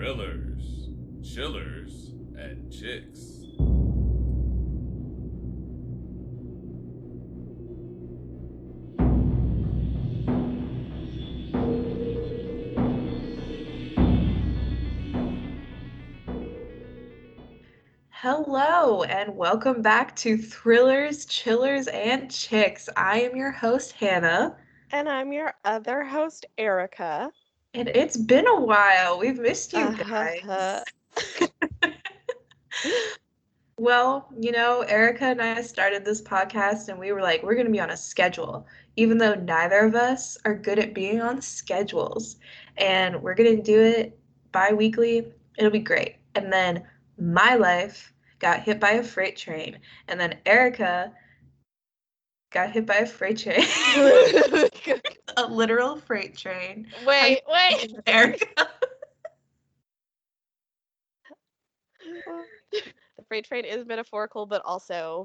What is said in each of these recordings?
Thrillers, Chillers, and Chicks. Hello, and welcome back to Thrillers, Chillers, and Chicks. I am your host, Hannah. And I'm your other host, Erica. And it's been a while. We've missed you guys. Well, you know, Erica and I started this podcast and we were like, we're going to be on a schedule, even though neither of us are good at being on schedules. And we're going to do it bi-weekly. It'll be great. And then my life got hit by a freight train. And then Erica got hit by a freight train. A literal freight train. Wait. Erica. The freight train is metaphorical, but also.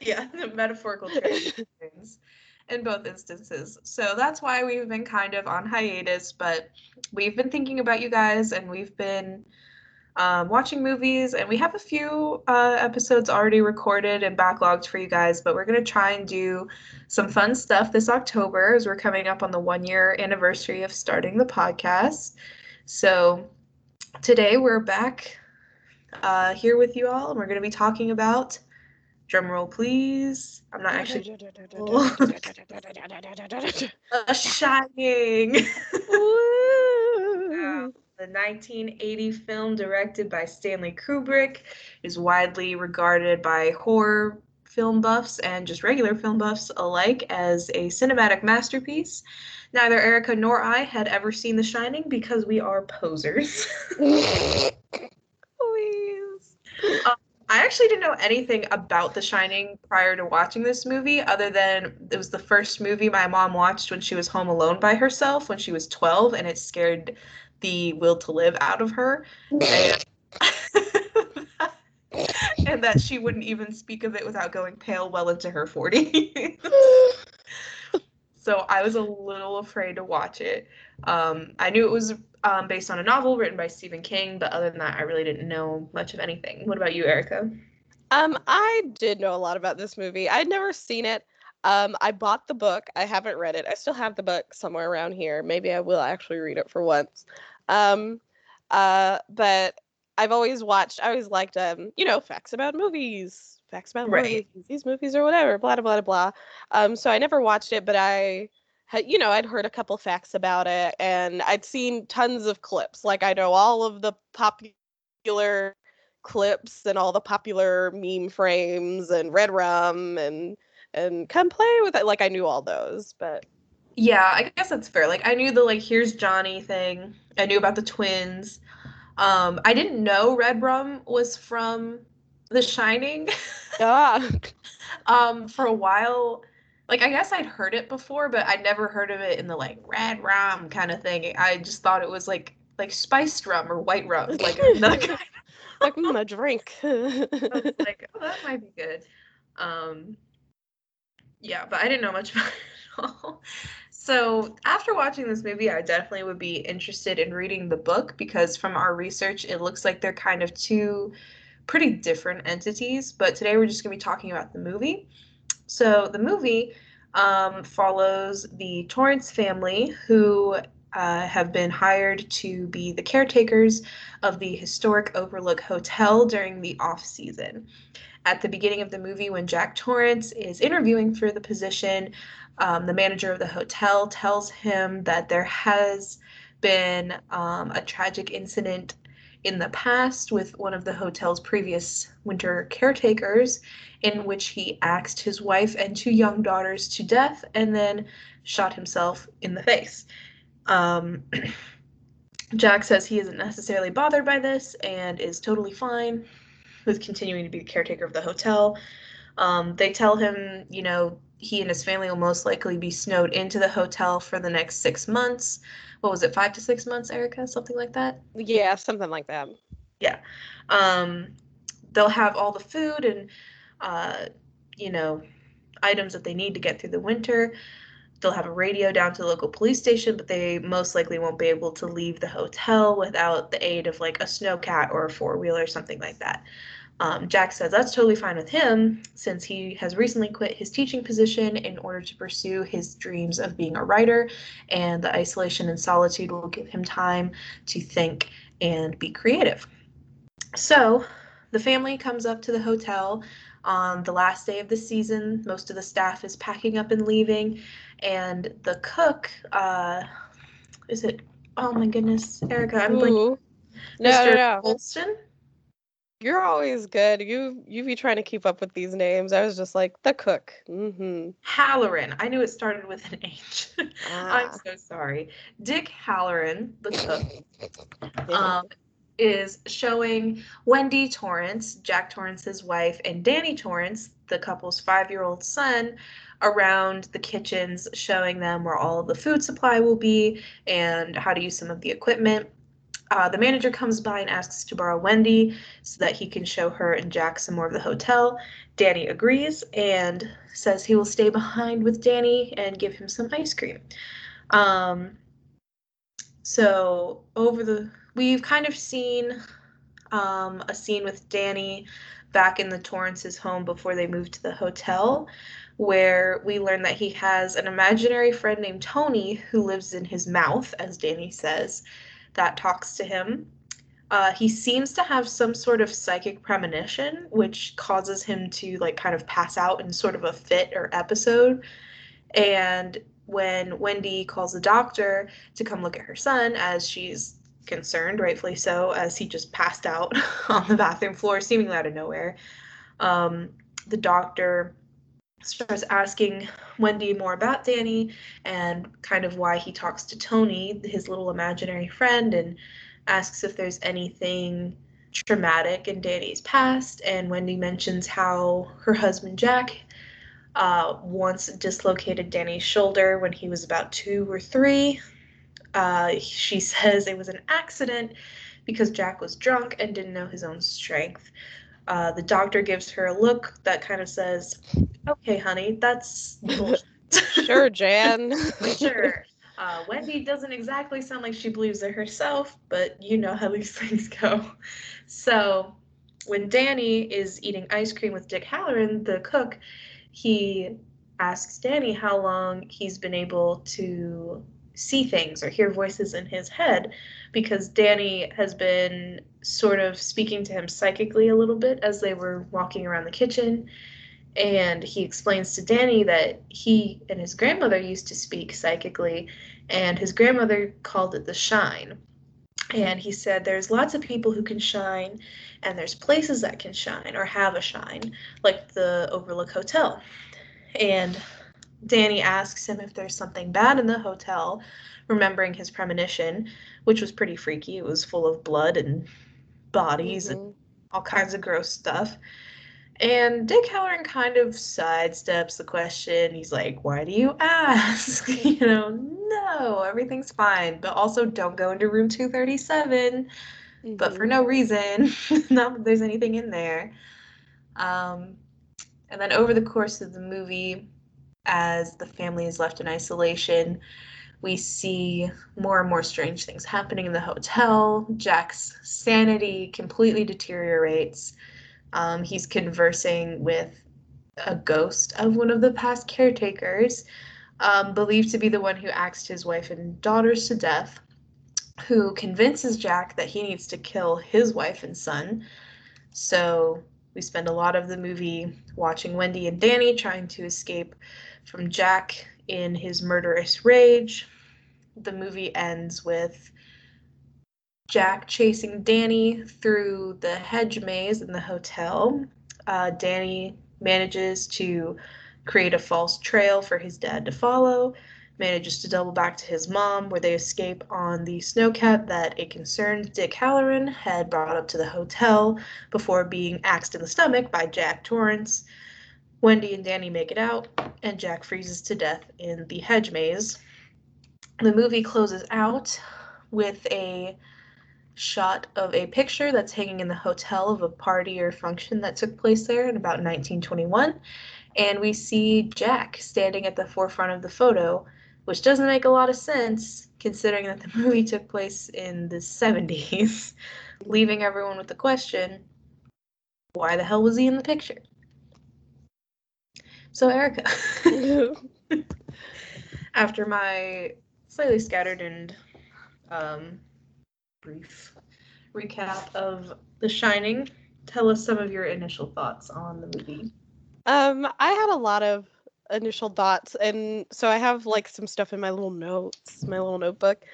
Yeah, the metaphorical trains in both instances. So that's why we've been kind of on hiatus, but we've been thinking about you guys, and we've been watching movies, and we have a few episodes already recorded and backlogged for you guys, but we're going to try and do some fun stuff this October as we're coming up on the 1-year anniversary of starting the podcast. So today we're back here with you all, and we're going to be talking about, drumroll please, I'm not actually The Shining. Woo! The 1980 film, directed by Stanley Kubrick, is widely regarded by horror film buffs and just regular film buffs alike as a cinematic masterpiece. Neither Erica nor I had ever seen The Shining because we are posers. Please. I actually didn't know anything about The Shining prior to watching this movie, other than it was the first movie my mom watched when she was home alone by herself when she was 12, and it scared the will to live out of her, and that she wouldn't even speak of it without going pale well into her 40s. So I was a little afraid to watch it. I knew it was based on a novel written by Stephen King, but other than that, I really didn't know much of anything. What about you, Erica? I did know a lot about this movie. I'd never seen it. I bought the book. I haven't read it. I still have the book somewhere around here. Maybe I will actually read it for once. But I've always watched, I always liked, facts about movies, movies, these movies or whatever, blah, blah, blah, blah. So I never watched it, but I had, I'd heard a couple facts about it, and I'd seen tons of clips. Like, I know all of the popular clips and all the popular meme frames and Red Rum and come play with it. Like, I knew all those, but. Yeah, I guess that's fair. Like, I knew the, here's Johnny thing. I knew about the twins. I didn't know Red Rum was from The Shining. Yeah. For a while. Like, I guess I'd heard it before, but I'd never heard of it in the, Red Rum kind of thing. I just thought it was, like spiced rum or white rum. Like, another kind of. A drink. I was like, oh, that might be good. Yeah, but I didn't know much about it at all. So after watching this movie, I definitely would be interested in reading the book, because from our research, it looks like they're kind of two pretty different entities. But today we're just going to be talking about the movie. So the movie follows the Torrance family, who have been hired to be the caretakers of the historic Overlook Hotel during the off-season. At the beginning of the movie, when Jack Torrance is interviewing for the position, the manager of the hotel tells him that there has been a tragic incident in the past with one of the hotel's previous winter caretakers, in which he axed his wife and 2 young daughters to death and then shot himself in the face. Jack says he isn't necessarily bothered by this and is totally fine with continuing to be the caretaker of the hotel. They tell him, he and his family will most likely be snowed into the hotel for the next 6 months. What was it, 5 to 6 months, Erica? Something like that? Yeah, something like that. Yeah. They'll have all the food and, items that they need to get through the winter. They'll have a radio down to the local police station, but they most likely won't be able to leave the hotel without the aid of like a snowcat or a four-wheeler or something like that. Jack says that's totally fine with him, since he has recently quit his teaching position in order to pursue his dreams of being a writer, and the isolation and solitude will give him time to think and be creative. So the family comes up to the hotel on the last day of the season. Most of the staff is packing up and leaving, and the cook, is it, oh my goodness, Erica, I'm blanking. No. Holston? You're always good. You be trying to keep up with these names. I was just like, the cook. Mm-hmm. Hallorann. I knew it started with an H. I'm so sorry. Dick Hallorann, the cook, is showing Wendy Torrance, Jack Torrance's wife, and Danny Torrance, the couple's 5-year-old son, around the kitchens, showing them where all of the food supply will be and how to use some of the equipment. The manager comes by and asks to borrow Wendy so that he can show her and Jack some more of the hotel. Danny agrees and says he will stay behind with Danny and give him some ice cream. So we've kind of seen a scene with Danny back in the Torrance's home before they moved to the hotel, where we learn that he has an imaginary friend named Tony who lives in his mouth, as Danny says, that talks to him. He seems to have some sort of psychic premonition, which causes him to like kind of pass out in sort of a fit or episode. And when Wendy calls the doctor to come look at her son, as she's concerned, rightfully so, as he just passed out on the bathroom floor, seemingly out of nowhere, the doctor starts asking Wendy more about Danny and kind of why he talks to Tony, his little imaginary friend, and asks if there's anything traumatic in Danny's past. And Wendy mentions how her husband Jack once dislocated Danny's shoulder when he was about 2 or 3. She says it was an accident because Jack was drunk and didn't know his own strength. The doctor gives her a look that kind of says, okay, honey, that's bullshit. Sure, Jan. Sure. Wendy doesn't exactly sound like she believes it herself, but you know how these things go. So when Danny is eating ice cream with Dick Hallorann, the cook, he asks Danny how long he's been able to see things or hear voices in his head, because Danny has been sort of speaking to him psychically a little bit as they were walking around the kitchen. And he explains to Danny that he and his grandmother used to speak psychically, and his grandmother called it the shine. And he said there's lots of people who can shine, and there's places that can shine or have a shine, like the Overlook Hotel. And Danny asks him if there's something bad in the hotel, remembering his premonition, which was pretty freaky. It was full of blood and bodies and all kinds of gross stuff. And Dick Hallorann kind of sidesteps the question. He's like, why do you ask? No, everything's fine. But also don't go into room 237, but for no reason. Not that there's anything in there. And then over the course of the movie, as the family is left in isolation, we see more and more strange things happening in the hotel. Jack's sanity completely deteriorates. He's conversing with a ghost of one of the past caretakers, believed to be the one who axed his wife and daughters to death, who convinces Jack that he needs to kill his wife and son. So we spend a lot of the movie watching Wendy and Danny trying to escape from Jack in his murderous rage. The movie ends with Jack chasing Danny through the hedge maze in the hotel. Danny manages to create a false trail for his dad to follow, manages to double back to his mom, where they escape on the snowcat that a concerned Dick Hallorann had brought up to the hotel before being axed in the stomach by Jack Torrance. Wendy and Danny make it out, and Jack freezes to death in the hedge maze. The movie closes out with a shot of a picture that's hanging in the hotel of a party or function that took place there in about 1921, and we see Jack standing at the forefront of the photo, which doesn't make a lot of sense considering that the movie took place in the 70s, leaving everyone with the question, why the hell was he in the picture? So, Erica, after my slightly scattered and brief recap of The Shining, tell us some of your initial thoughts on the movie. I had a lot of initial thoughts, and so I have like some stuff in my little notes, my little notebook,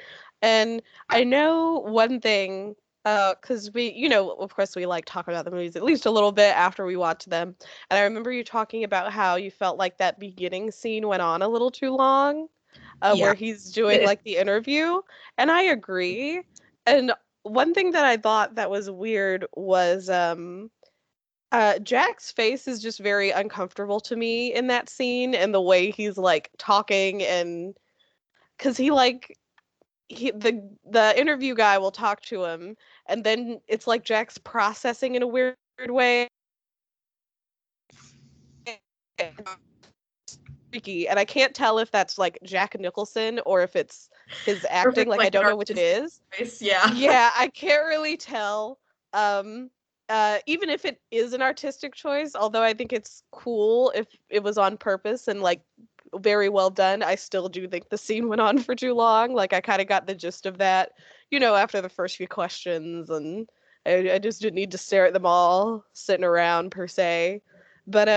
and I know one thing, because we, you know, of course we like talk about the movies at least a little bit after we watch them, and I remember you talking about how you felt like that beginning scene went on a little too long, yeah, where he's doing like the interview, and I agree. And one thing that I thought that was weird was Jack's face is just very uncomfortable to me in that scene, and the way he's like talking, and because he like the interview guy will talk to him, and then it's like Jack's processing in a weird way, freaky, and I can't tell if that's like Jack Nicholson or if it's his acting. Like I don't know which it is. Yeah, I can't really tell. Even if it is an artistic choice, although I think it's cool if it was on purpose and like very well done, I still do think the scene went on for too long. Like I kind of got the gist of that, you know, after the first few questions, and I just didn't need to stare at them all sitting around per se. But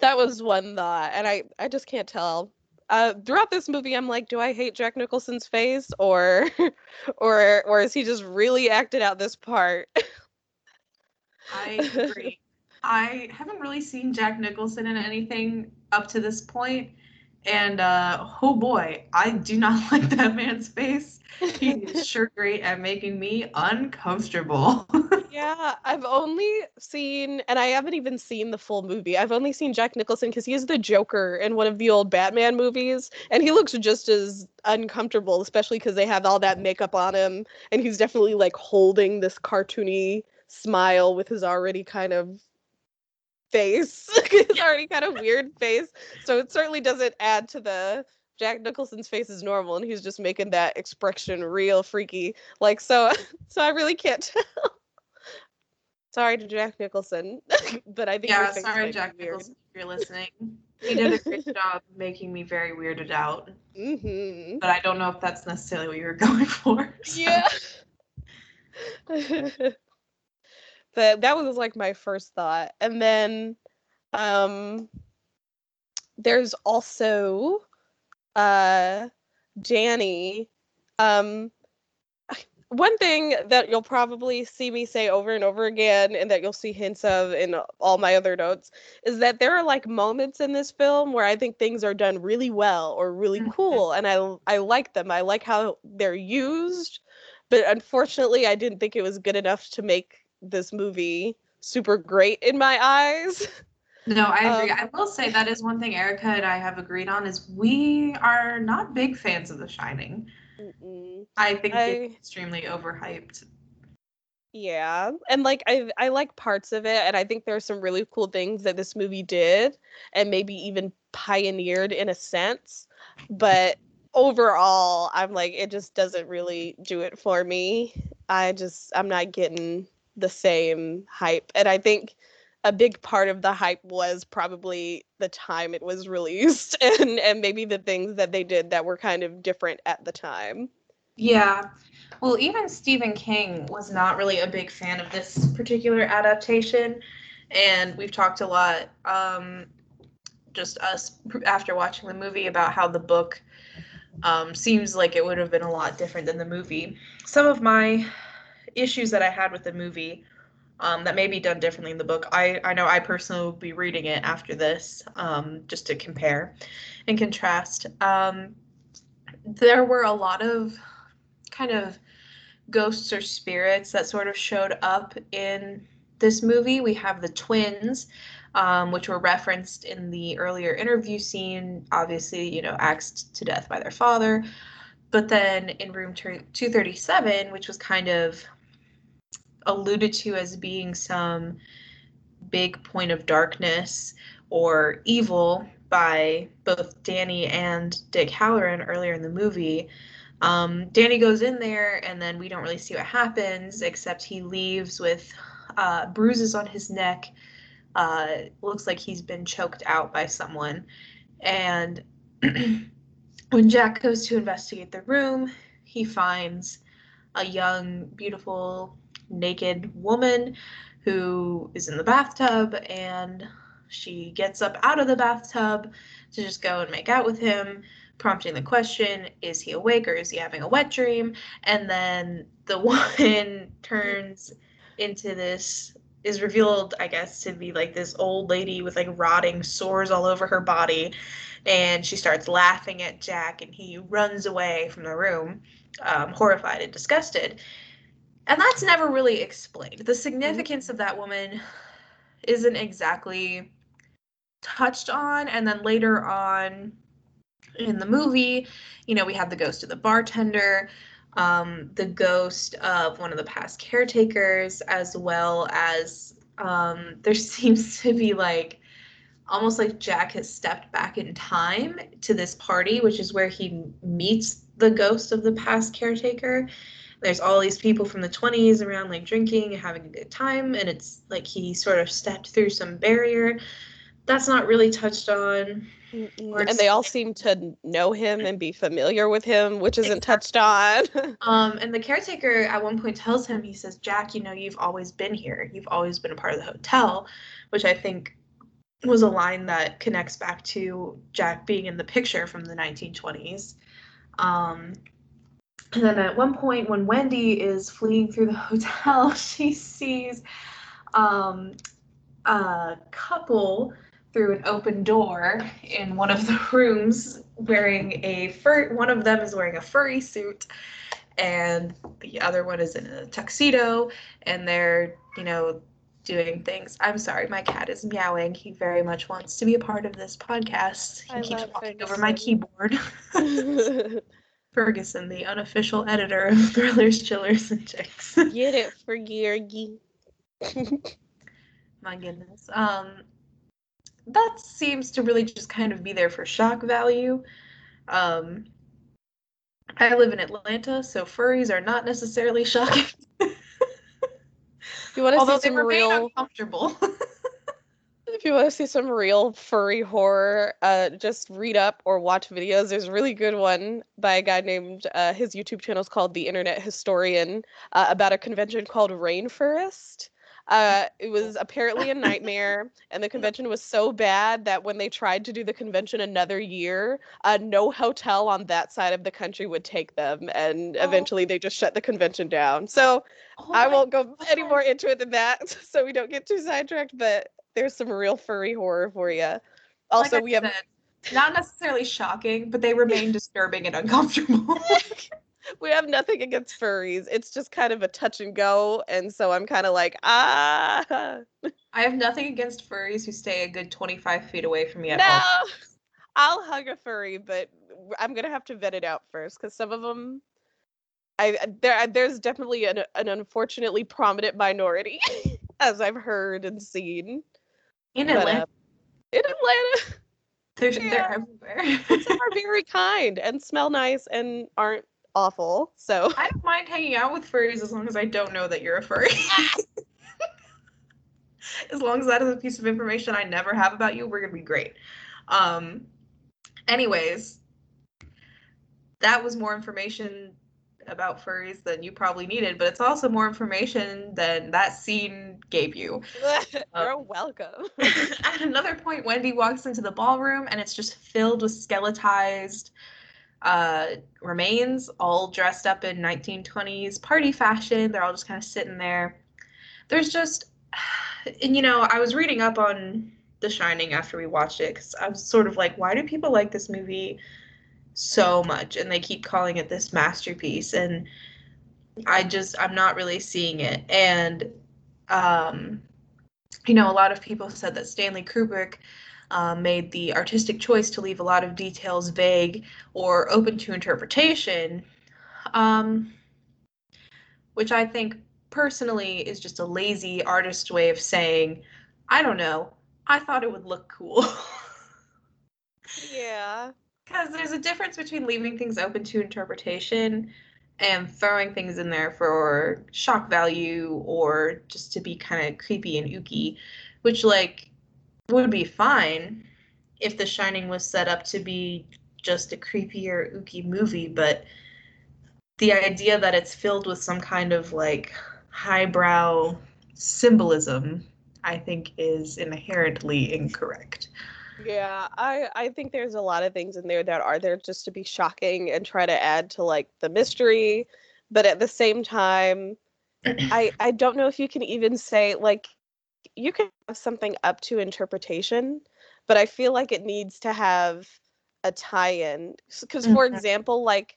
that was one thought, and I just can't tell. Throughout this movie, I'm like, do I hate Jack Nicholson's face, or is he just really acted out this part? I agree. I haven't really seen Jack Nicholson in anything up to this point, and oh boy, I do not like that man's face. He's sure great at making me uncomfortable. Yeah, I've only seen, and I haven't even seen the full movie, I've only seen Jack Nicholson because he is the Joker in one of the old Batman movies, and he looks just as uncomfortable, especially because they have all that makeup on him, and he's definitely like holding this cartoony smile with his already kind of face, his already kind of weird face. So it certainly doesn't add to the Jack Nicholson's face is normal, and he's just making that expression real freaky. Like so I really can't tell. Sorry to Jack Nicholson, but I think sorry Jack Nicholson, if you're listening. He did a great job making me very weirded out. Mm-hmm. But I don't know if that's necessarily what you were going for. So. Yeah. That was like my first thought. And then there's also Danny. One thing that you'll probably see me say over and over again, and that you'll see hints of in all my other notes, is that there are like moments in this film where I think things are done really well or really cool, and I like them. I like how they're used, but unfortunately I didn't think it was good enough to make this movie super great in my eyes. No, I agree. I will say that is one thing Erica and I have agreed on, is we are not big fans of The Shining. Mm-mm. I think it's extremely overhyped. Yeah, and like I like parts of it, and I think there are some really cool things that this movie did, and maybe even pioneered in a sense, but overall I'm like, it just doesn't really do it for me. I'm not getting the same hype, and I think a big part of the hype was probably the time it was released, and maybe the things that they did that were kind of different at the time. Yeah, well, even Stephen King was not really a big fan of this particular adaptation, and we've talked a lot, just us after watching the movie, about how the book seems like it would have been a lot different than the movie. Some of my issues that I had with the movie that may be done differently in the book. I know I personally will be reading it after this, just to compare and contrast. There were a lot of kind of ghosts or spirits that sort of showed up in this movie. We have the twins, which were referenced in the earlier interview scene, obviously, you know, axed to death by their father. But then in room 237, which was kind of alluded to as being some big point of darkness or evil by both Danny and Dick Hallorann earlier in the movie. Danny goes in there, and then we don't really see what happens, except he leaves with bruises on his neck. Looks like he's been choked out by someone. And when Jack goes to investigate the room, he finds a young, beautiful, naked woman who is in the bathtub, and she gets up out of the bathtub to just go and make out with him, prompting the question, is he awake or is he having a wet dream? And then the woman turns into this, is revealed, I guess, to be like this old lady with like rotting sores all over her body. And she starts laughing at Jack, and he runs away from the room, horrified and disgusted. And that's never really explained. The significance of that woman isn't exactly touched on. And then later on in the movie, you know, we have the ghost of the bartender, the ghost of one of the past caretakers, as well as there seems to be like almost like Jack has stepped back in time to this party, which is where he meets the ghost of the past caretaker. There's all these people from the 20s around, like, drinking and having a good time, and it's like he sort of stepped through some barrier. That's not really touched on. And they all seem to know him and be familiar with him, which isn't touched on. And the caretaker at one point tells him, he says, Jack, you know, you've always been here. You've always been a part of the hotel, which I think was a line that connects back to Jack being in the picture from the 1920s. And then at one point when Wendy is fleeing through the hotel, she sees a couple through an open door in one of the rooms wearing one of them is wearing a furry suit and the other one is in a tuxedo, and they're, you know, doing things. I'm sorry, my cat is meowing. He very much wants to be a part of this podcast. He keeps walking over my keyboard. Ferguson, the unofficial editor of Thrillers, Chillers, and Chicks. Get it, Fergie. My goodness. That seems to really just kind of be there for shock value. I live in Atlanta, so furries are not necessarily shocking. You want to Although see some they remain real uncomfortable. If you want to see some real furry horror, just read up or watch videos. There's a really good one by a guy named, his YouTube channel is called The Internet Historian, about a convention called Rainfurest. It was apparently a nightmare, and the convention was so bad that when they tried to do the convention another year, no hotel on that side of the country would take them, and eventually they just shut the convention down. So I won't go any more into it than that, so we don't get too sidetracked, but there's some real furry horror for you. Also, like we have... not necessarily shocking, but they remain disturbing and uncomfortable. We have nothing against furries. It's just kind of a touch and go, and so I'm kind of like, I have nothing against furries who stay a good 25 feet away from me at all. No! I'll hug a furry, but I'm going to have to vet it out first, because some of them... There's definitely an unfortunately prominent minority, as I've heard and seen. In Atlanta. They're everywhere. Some are very kind and smell nice and aren't awful. So I don't mind hanging out with furries as long as I don't know that you're a furry. As long as that is a piece of information I never have about you, we're going to be great. Anyways, that was more information about furries than you probably needed, but it's also more information than that scene gave you. You're welcome. At another point, Wendy walks into the ballroom, and it's just filled with skeletized remains, all dressed up in 1920s party fashion. They're all just kind of sitting there. There's just, and you know, I was reading up on The Shining after we watched it, because I was sort of like, why do people like this movie so much, and they keep calling it this masterpiece, and I'm not really seeing it. And you know, a lot of people said that Stanley Kubrick made the artistic choice to leave a lot of details vague or open to interpretation, which I think personally is just a lazy artist way of saying, I don't know, I thought it would look cool. Yeah. Because there's a difference between leaving things open to interpretation and throwing things in there for shock value or just to be kind of creepy and ooky, which, like, would be fine if The Shining was set up to be just a creepier, ooky movie, but the idea that it's filled with some kind of, like, highbrow symbolism, I think, is inherently incorrect. Yeah, I think there's a lot of things in there that are there just to be shocking and try to add to, like, the mystery. But at the same time, I don't know if you can even say, like, you can have something up to interpretation, but I feel like it needs to have a tie-in. Because, for example, like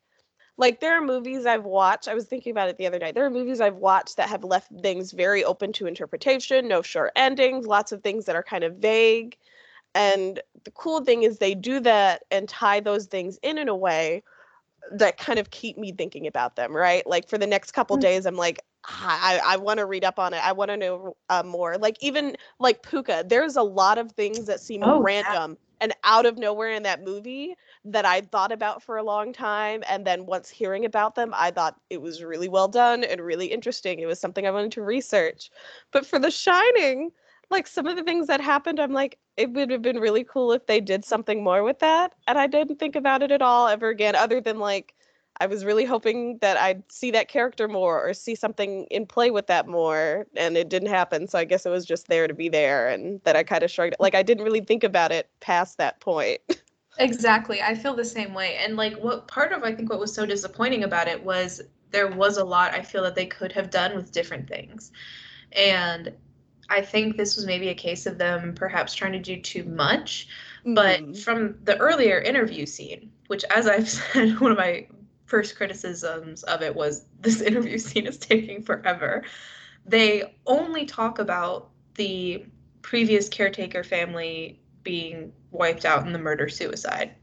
there are movies I've watched. I was thinking about it the other night. There are movies I've watched that have left things very open to interpretation, no sure endings, lots of things that are kind of vague. And the cool thing is they do that and tie those things in a way that kind of keep me thinking about them, right? Like, for the next couple days, I'm like, I want to read up on it. I want to know more. Like, even like Puka, there's a lot of things that seem random and out of nowhere in that movie that I thought about for a long time. And then once hearing about them, I thought it was really well done and really interesting. It was something I wanted to research. But for The Shining, like, some of the things that happened, I'm like, it would have been really cool if they did something more with that. And I didn't think about it at all ever again, other than, like, I was really hoping that I'd see that character more or see something in play with that more. And it didn't happen. So I guess it was just there to be there, and that I kind of shrugged. Like, I didn't really think about it past that point. Exactly. I feel the same way. And, like, what part of, I think, what was so disappointing about it was there was a lot I feel that they could have done with different things. And I think this was maybe a case of them perhaps trying to do too much. But from the earlier interview scene, which, as I've said, one of my first criticisms of it was this interview scene is taking forever. They only talk about the previous caretaker family being wiped out in the murder-suicide.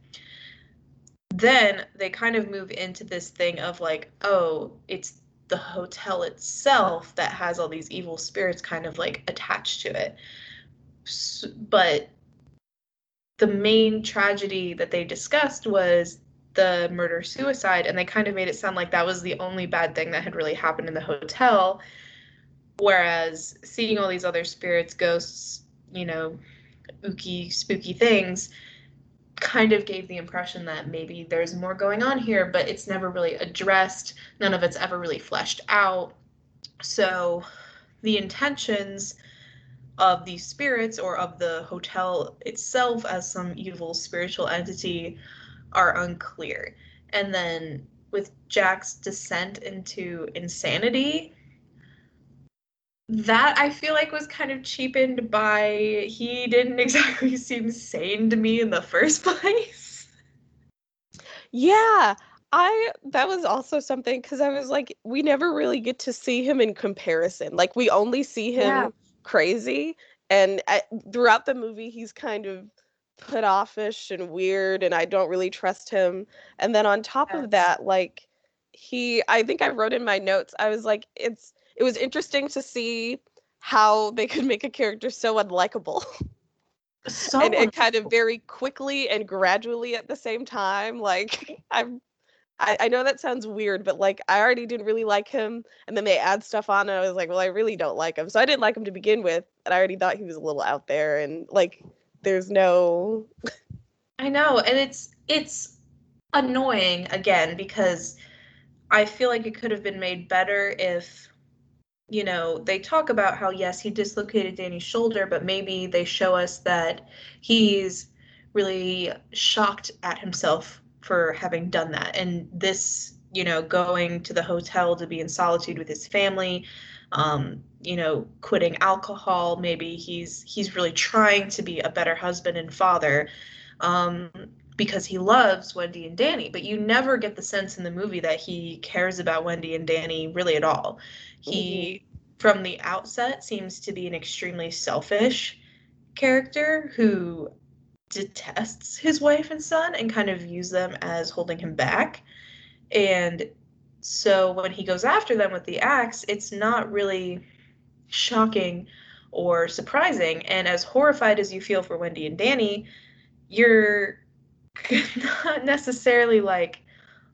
Then they kind of move into this thing of, like, oh, it's the hotel itself that has all these evil spirits kind of, like, attached to it. But the main tragedy that they discussed was the murder-suicide, and they kind of made it sound like that was the only bad thing that had really happened in the hotel, whereas seeing all these other spirits, ghosts, you know, ooky, spooky things kind of gave the impression that maybe there's more going on here, but it's never really addressed. None of it's ever really fleshed out. So the intentions of these spirits, or of the hotel itself as some evil spiritual entity, are unclear. And then with Jack's descent into insanity, that I feel like was kind of cheapened by he didn't exactly seem sane to me in the first place. Yeah, that was also something, because I was like, we never really get to see him in comparison. Like, we only see him crazy, and throughout the movie he's kind of put offish and weird, and I don't really trust him. And then on top of that, like, I think I wrote in my notes, I was like, it was interesting to see how they could make a character so unlikable. So and it kind of very quickly and gradually at the same time. Like, I know that sounds weird, but, like, I already didn't really like him, and then they add stuff on, and I was like, well, I really don't like him. So I didn't like him to begin with, and I already thought he was a little out there, and, like, there's no... I know, and it's annoying, again, because I feel like it could have been made better if, you know, they talk about how, yes, he dislocated Danny's shoulder, but maybe they show us that he's really shocked at himself for having done that. And this, you know, going to the hotel to be in solitude with his family, you know, quitting alcohol. Maybe he's really trying to be a better husband and father, because he loves Wendy and Danny. But you never get the sense in the movie that he cares about Wendy and Danny really at all. He, from the outset, seems to be an extremely selfish character who detests his wife and son and kind of views them as holding him back. And so when he goes after them with the axe, it's not really shocking or surprising. And as horrified as you feel for Wendy and Danny, you're not necessarily, like,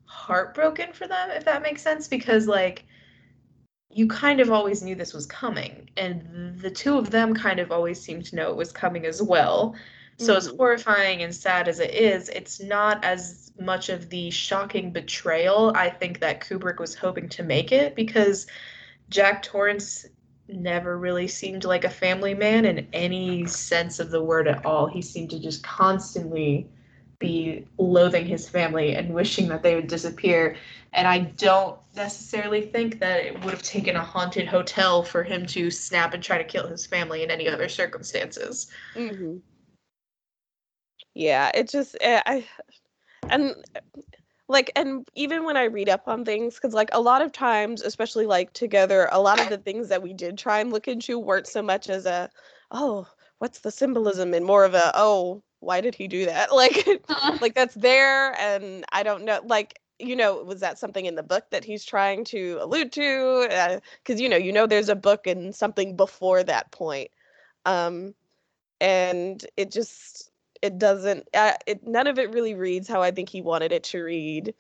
heartbroken for them, if that makes sense, because, like, you kind of always knew this was coming, and the two of them kind of always seemed to know it was coming as well. So as horrifying and sad as it is, it's not as much of the shocking betrayal I think that Kubrick was hoping to make it, because Jack Torrance never really seemed like a family man in any sense of the word at all. He seemed to just constantly be loathing his family and wishing that they would disappear. And I don't necessarily think that it would have taken a haunted hotel for him to snap and try to kill his family in any other circumstances. Mm-hmm. Yeah, it just, and even when I read up on things, because, like, a lot of times, especially, like, together, a lot of the things that we did try and look into weren't so much as a, oh, what's the symbolism, and more of a, oh, why did he do that? Like that's there, and I don't know, like, you know, was that something in the book that he's trying to allude to? Because, you know, there's a book and something before that point. And it just, it doesn't, none of it really reads how I think he wanted it to read,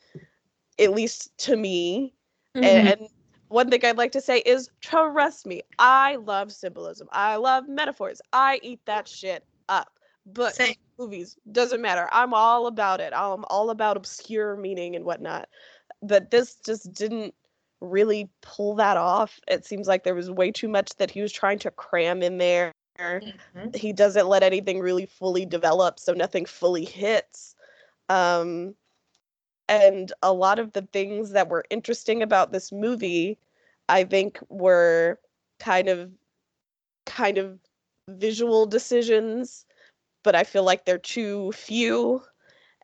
at least to me. Mm-hmm. And one thing I'd like to say is, trust me, I love symbolism. I love metaphors. I eat that shit up. But same. Movies, doesn't matter. I'm all about it. I'm all about obscure meaning and whatnot. But this just didn't really pull that off. It seems like there was way too much that he was trying to cram in there. Mm-hmm. He doesn't let anything really fully develop, so nothing fully hits. And a lot of the things that were interesting about this movie, I think, were kind of visual decisions, but I feel like they're too few,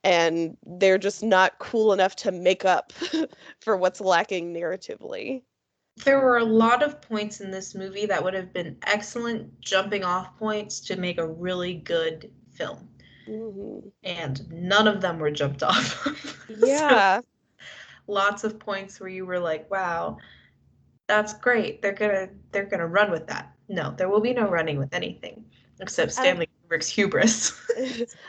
and they're just not cool enough to make up for what's lacking narratively. There were a lot of points in this movie that would have been excellent jumping off points to make a really good film. Mm-hmm. And none of them were jumped off. Yeah. So, lots of points where you were like, wow, that's great. They're gonna run with that. No, there will be no running with anything except Stanley Kubrick's hubris.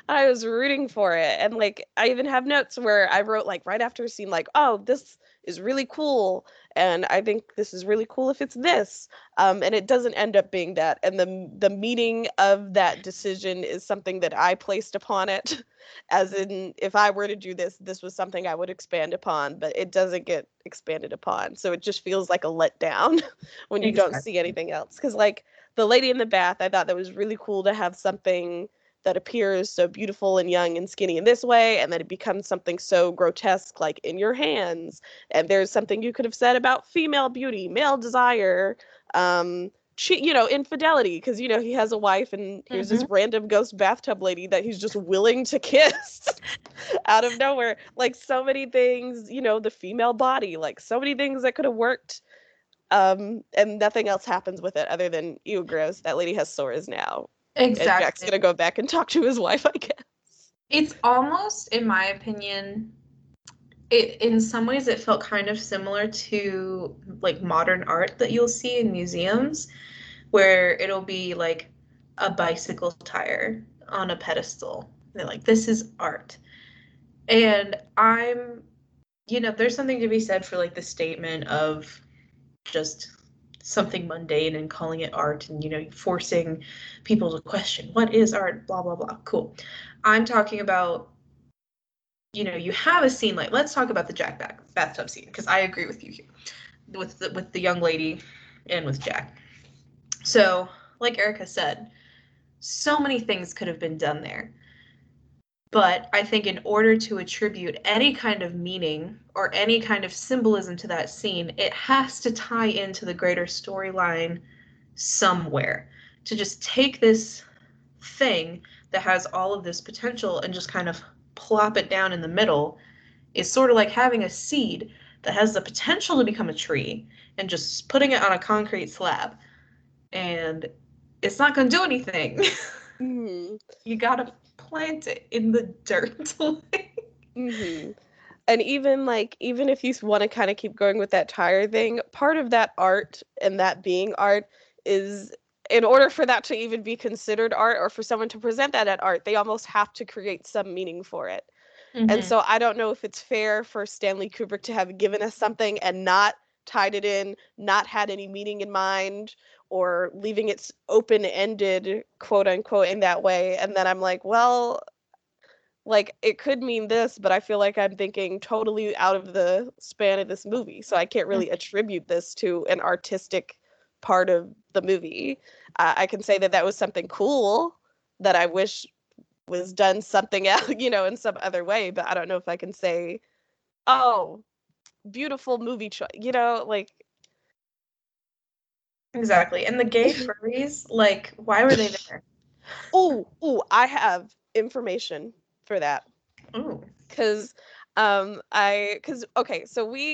I was rooting for it, and, like, I even have notes where I wrote, like, right after a scene, like, oh, this is really cool, and I think this is really cool if it's this, and it doesn't end up being that, and the meaning of that decision is something that I placed upon it, as in, if I were to do this, this was something I would expand upon, but it doesn't get expanded upon, so it just feels like a letdown when you don't see anything else, because, like, the lady in the bath, I thought that was really cool to have something that appears so beautiful and young and skinny in this way, and then it becomes something so grotesque, like, in your hands. And there's something you could have said about female beauty, male desire, infidelity, because, you know, he has a wife, and here's this random ghost bathtub lady that he's just willing to kiss out of nowhere. Like, so many things, you know, the female body, like, so many things that could have worked. And nothing else happens with it other than, ew, gross, that lady has sores now. Exactly. And Jack's gonna go back and talk to his wife, I guess. It's almost, in my opinion, in some ways it felt kind of similar to, like, modern art that you'll see in museums, where it'll be, like, a bicycle tire on a pedestal. They're like, this is art. And I'm, you know, there's something to be said for, like, the statement of just something mundane and calling it art, and, you know, forcing people to question what is art, blah blah blah. Cool. I'm talking about, you know, you have a scene like, let's talk about the Jack bathtub scene, because I agree with you here with the young lady and with Jack. So, like Erica said, so many things could have been done there. But I think in order to attribute any kind of meaning or any kind of symbolism to that scene, it has to tie into the greater storyline somewhere. To just take this thing that has all of this potential and just kind of plop it down in the middle is sort of like having a seed that has the potential to become a tree and just putting it on a concrete slab. And it's not going to do anything. Mm-hmm. You got to plant it in the dirt. Mm-hmm. And even if you want to kind of keep going with that tire thing, part of that art and that being art is in order for that to even be considered art, or for someone to present that at art, they almost have to create some meaning for it. Mm-hmm. And so I don't know if it's fair for Stanley Kubrick to have given us something and not tied it in, not had any meaning in mind, or leaving it open-ended, quote unquote, in that way. And then I'm like, well, like, it could mean this, but I feel like I'm thinking totally out of the span of this movie. So I can't really attribute this to an artistic part of the movie. I can say that that was something cool that I wish was done something else, you know, in some other way. But I don't know if I can say, oh, beautiful movie choice, you know, like. Exactly. And the gay furries, like, why were they there? Oh, I have information for that. Oh. Because we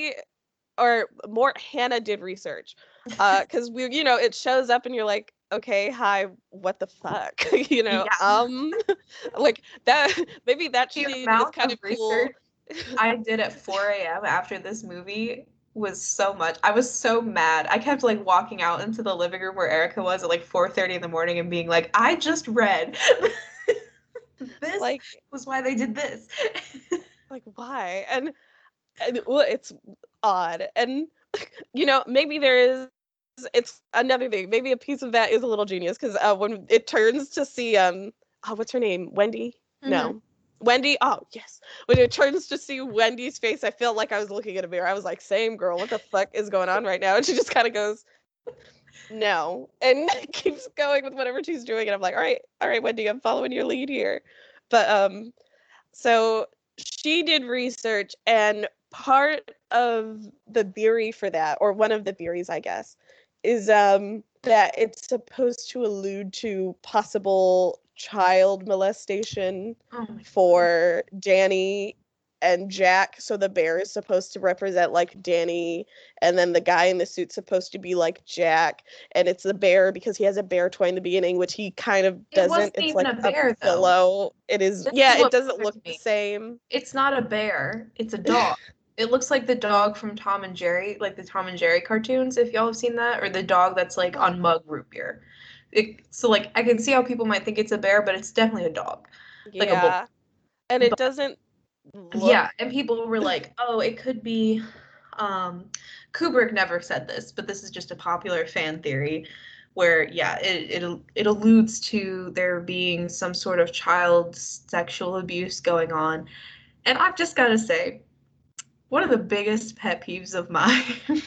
are more, Hannah did research. Because we, you know, it shows up and you're like, okay, hi, what the fuck? You know, yeah. Like that, maybe that should be kind of cool. I did at 4 a.m. after this movie was so much. I was so mad. I kept like walking out into the living room where Erica was at like 4:30 in the morning and being like, I just read. This like, was why they did this. Like, why? And well, it's odd. And, you know, maybe there is, it's another thing. Maybe a piece of that is a little genius, because when it turns to see, what's her name? Wendy? Mm-hmm. No. Wendy, oh, yes. When it turns to see Wendy's face, I feel like I was looking at a mirror. I was like, same girl, what the fuck is going on right now? And she just kind of goes, no. And keeps going with whatever she's doing. And I'm like, all right, Wendy, I'm following your lead here. But so she did research, and part of the theory for that, or one of the theories, I guess, is that it's supposed to allude to possible child molestation for Danny and Jack. So the bear is supposed to represent like Danny, and then the guy in the suit's supposed to be like Jack, and it's the bear because he has a bear toy in the beginning, which he kind of doesn't. It wasn't, it's even like a bear, though. Pillow. It is. This, yeah, is it doesn't look the same. It's not a bear. It's a dog. It looks like the dog from Tom and Jerry, like the Tom and Jerry cartoons, if y'all have seen that, or the dog that's like on Mug Root Beer. So, like, I can see how people might think it's a bear, but it's definitely a dog. Yeah. Like a wolf. And it doesn't look... Yeah, and people were like, oh, it could be... Kubrick never said this, but this is just a popular fan theory where, yeah, it alludes to there being some sort of child sexual abuse going on. And I've just got to say, one of the biggest pet peeves of mine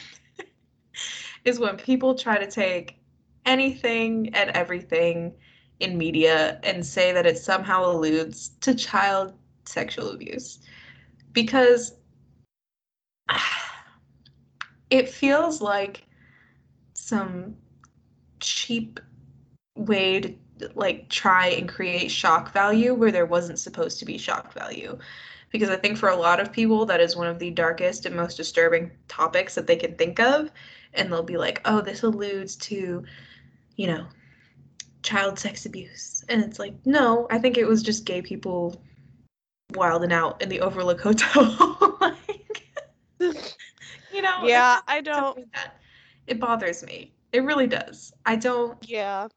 is when people try to take... anything and everything in media and say that it somehow alludes to child sexual abuse, because it feels like some cheap way to like try and create shock value where there wasn't supposed to be shock value. Because I think for a lot of people, that is one of the darkest and most disturbing topics that they can think of. And they'll be like, oh, this alludes to, you know, child sex abuse. And it's like, no, I think it was just gay people wilding out in the Overlook Hotel. Like, you know? Yeah, I don't. It bothers me. It really does. I don't. Yeah.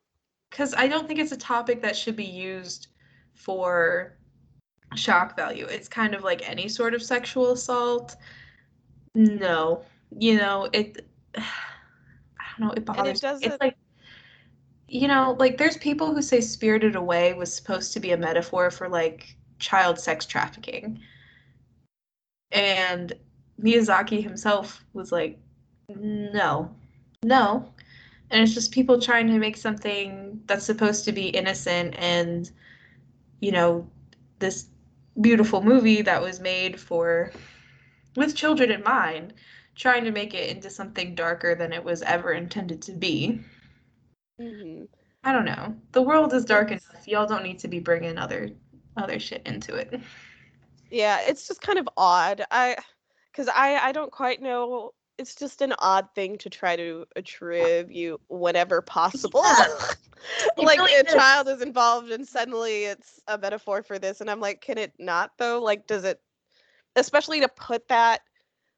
Because I don't think it's a topic that should be used for shock value. It's kind of like any sort of sexual assault. No. You know, it... I don't know, it bothers me. It's like, you know, like there's people who say Spirited Away was supposed to be a metaphor for like child sex trafficking, and Miyazaki himself was like, no. And it's just people trying to make something that's supposed to be innocent and, you know, this beautiful movie that was made for with children in mind, trying to make it into something darker than it was ever intended to be. Mm-hmm. I don't know. The world is dark enough. Y'all don't need to be bringing other shit into it. Yeah, it's just kind of odd. Because I don't quite know. It's just an odd thing to try to attribute whenever possible. Yeah. Like, really, a child is involved and suddenly it's a metaphor for this. And I'm like, can it not, though? Like, does it... Especially to put that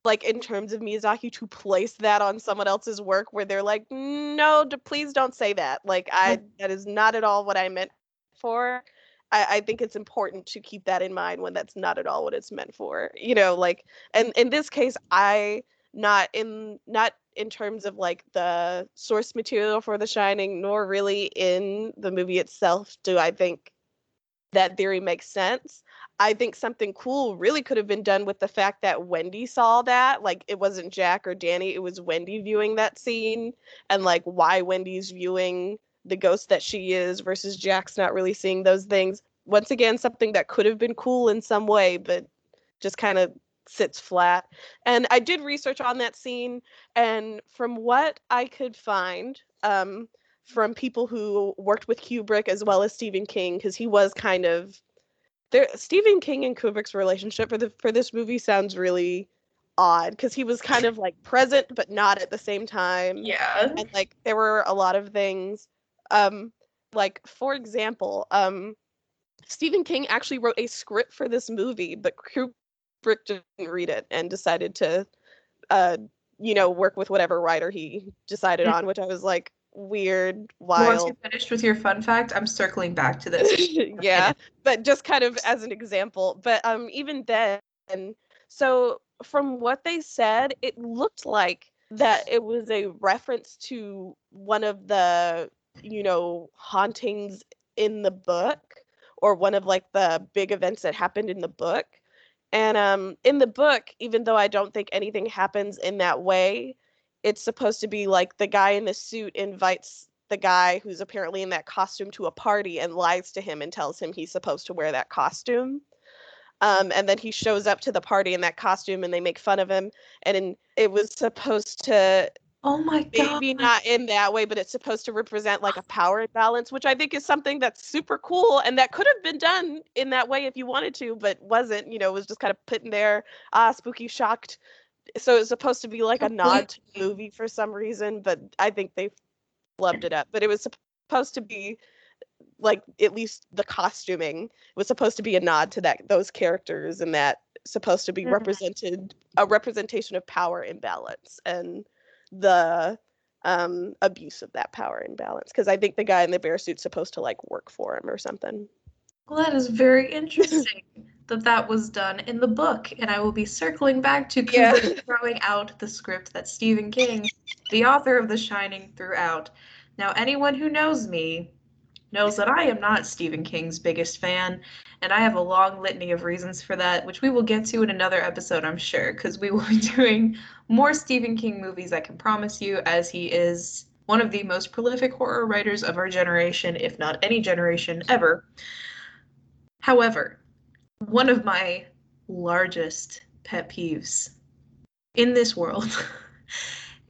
like in terms of Miyazaki, to place that on someone else's work where they're like, no, please don't say that. Like, that is not at all what I meant for. I think it's important to keep that in mind when that's not at all what it's meant for, you know, like, and in this case, not in terms of like the source material for The Shining, nor really in the movie itself, do I think that theory makes sense. I think something cool really could have been done with the fact that Wendy saw that. Like, it wasn't Jack or Danny, it was Wendy viewing that scene, and like why Wendy's viewing the ghost that she is versus Jack's not really seeing those things. Once again, something that could have been cool in some way, but just kind of sits flat. And I did research on that scene, and from what I could find, from people who worked with Kubrick as well as Stephen King, because he was kind of there. Stephen King and Kubrick's relationship for this movie sounds really odd, because he was kind of like present but not at the same time. Yeah, and like there were a lot of things. Like for example, Stephen King actually wrote a script for this movie, but Kubrick didn't read it and decided to, work with whatever writer he decided on, which I was like, weird, wild. Once you finished with your fun fact, I'm circling back to this. Yeah, but just kind of as an example. But even then, so from what they said, it looked like that it was a reference to one of the, hauntings in the book, or one of like the big events that happened in the book. And in the book, even though I don't think anything happens in that way, it's supposed to be like the guy in the suit invites the guy who's apparently in that costume to a party and lies to him and tells him he's supposed to wear that costume. And then he shows up to the party in that costume and they make fun of him. And it was supposed to, oh my God, maybe not in that way, but it's supposed to represent like a power imbalance, which I think is something that's super cool. And that could have been done in that way if you wanted to, but wasn't, it was just kind of put in there, spooky, shocked. So it's supposed to be like a nod to the movie for some reason, but I think they flubbed it up. But it was supposed to be like, at least the costuming was supposed to be a nod to that, those characters, and that supposed to be represented, a representation of power imbalance and the abuse of that power imbalance. Because I think the guy in the bear suit's supposed to like work for him or something. Well, that is very interesting. that was done in the book, and I will be circling back to throwing out the script that Stephen King, the author of The Shining, threw out. Now, anyone who knows me knows that I am not Stephen King's biggest fan, and I have a long litany of reasons for that, which we will get to in another episode, I'm sure, because we will be doing more Stephen King movies, I can promise you, as he is one of the most prolific horror writers of our generation, if not any generation ever. However, one of my largest pet peeves in this world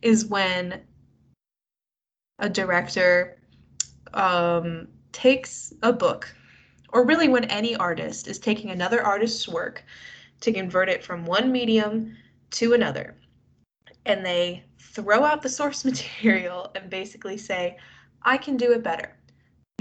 is when a director takes a book, or really when any artist is taking another artist's work to convert it from one medium to another, and they throw out the source material and basically say, I can do it better.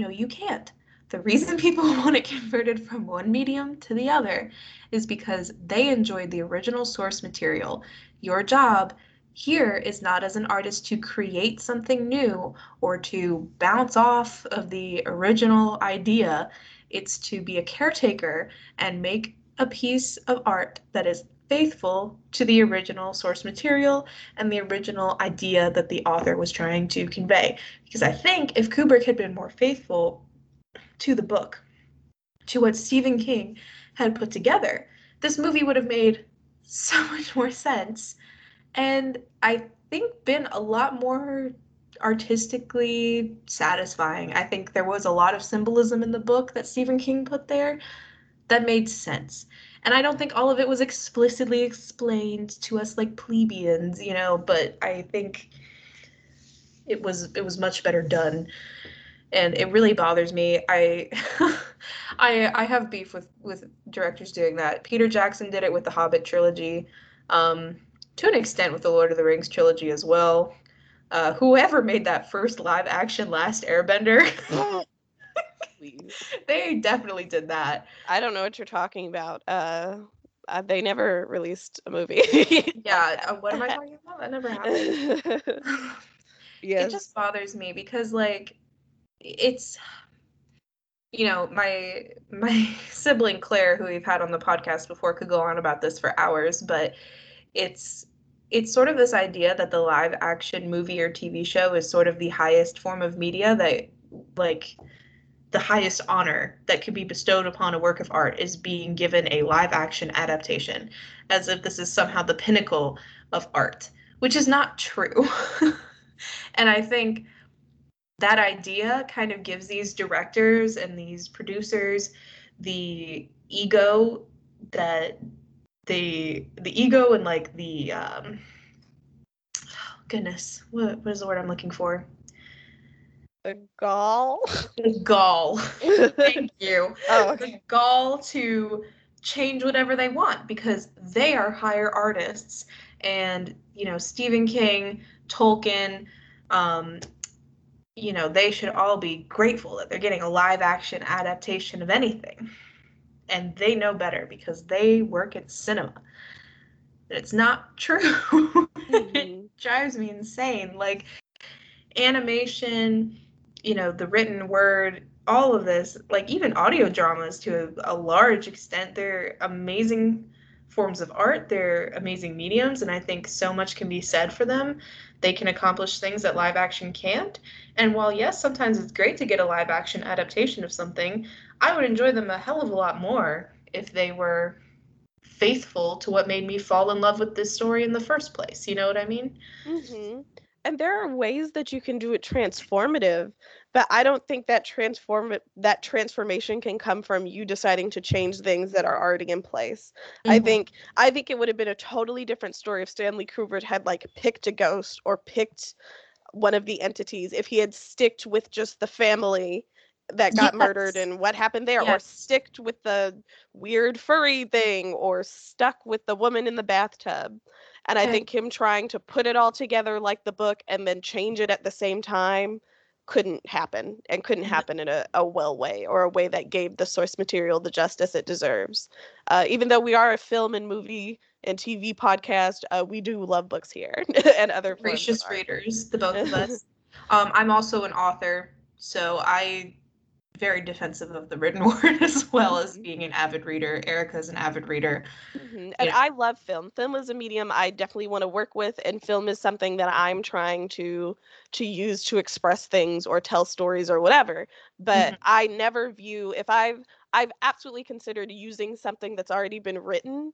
No, you can't. The reason people want it converted from one medium to the other is because they enjoyed the original source material. Your job here is not as an artist to create something new or to bounce off of the original idea. It's to be a caretaker and make a piece of art that is faithful to the original source material and the original idea that the author was trying to convey. Because I think if Kubrick had been more faithful to the book, to what Stephen King had put together, this movie would have made so much more sense, and I think been a lot more artistically satisfying. I think there was a lot of symbolism in the book that Stephen King put there that made sense. And I don't think all of it was explicitly explained to us like plebeians, but I think it was much better done. And it really bothers me. I have beef with directors doing that. Peter Jackson did it with the Hobbit trilogy, to an extent with the Lord of the Rings trilogy as well. Whoever made that first live-action Last Airbender, they definitely did that. I don't know what you're talking about. They never released a movie. Yeah, what am I talking about? That never happened. Yes. It just bothers me because, like, it's, you know, my sibling Claire, who we've had on the podcast before, could go on about this for hours, but it's sort of this idea that the live action movie or TV show is sort of the highest form of media that, like, the highest honor that could be bestowed upon a work of art is being given a live action adaptation, as if this is somehow the pinnacle of art, which is not true. And I think that idea kind of gives these directors and these producers the ego that the ego and, like, the what is the word I'm looking for? The gall? The gall. Thank you. Oh, okay. The gall to change whatever they want because they are higher artists. And, you know, Stephen King, Tolkien, you know, they should all be grateful that they're getting a live action adaptation of anything. And they know better because they work at cinema. But it's not true. Mm-hmm. It drives me insane. Like, animation, you know, the written word, all of this, like, even audio dramas to a large extent, they're amazing forms of art. They're amazing mediums, and I think so much can be said for them. They can accomplish things that live action can't. And while, yes, sometimes it's great to get a live action adaptation of something, I would enjoy them a hell of a lot more if they were faithful to what made me fall in love with this story in the first place. You know what I mean? Mm-hmm. And there are ways that you can do it transformative, but I don't think that transformation can come from you deciding to change things that are already in place. Mm-hmm. I think it would have been a totally different story if Stanley Kubrick had, like, picked a ghost or picked one of the entities, if he had sticked with just the family that got murdered and what happened there, or sticked with the weird furry thing, or stuck with the woman in the bathtub. And I think him trying to put it all together like the book and then change it at the same time couldn't happen in a well way, or a way that gave the source material the justice it deserves. Even though we are a film and movie and TV podcast, we do love books here and other gracious readers, the both of us. I'm also an author, so I very defensive of the written word as well as being an avid reader. Erica's an avid reader. Mm-hmm. And yeah. I love film. Film is a medium I definitely want to work with, and film is something that I'm trying to use to express things or tell stories or whatever. But I never view, if I've absolutely considered using something that's already been written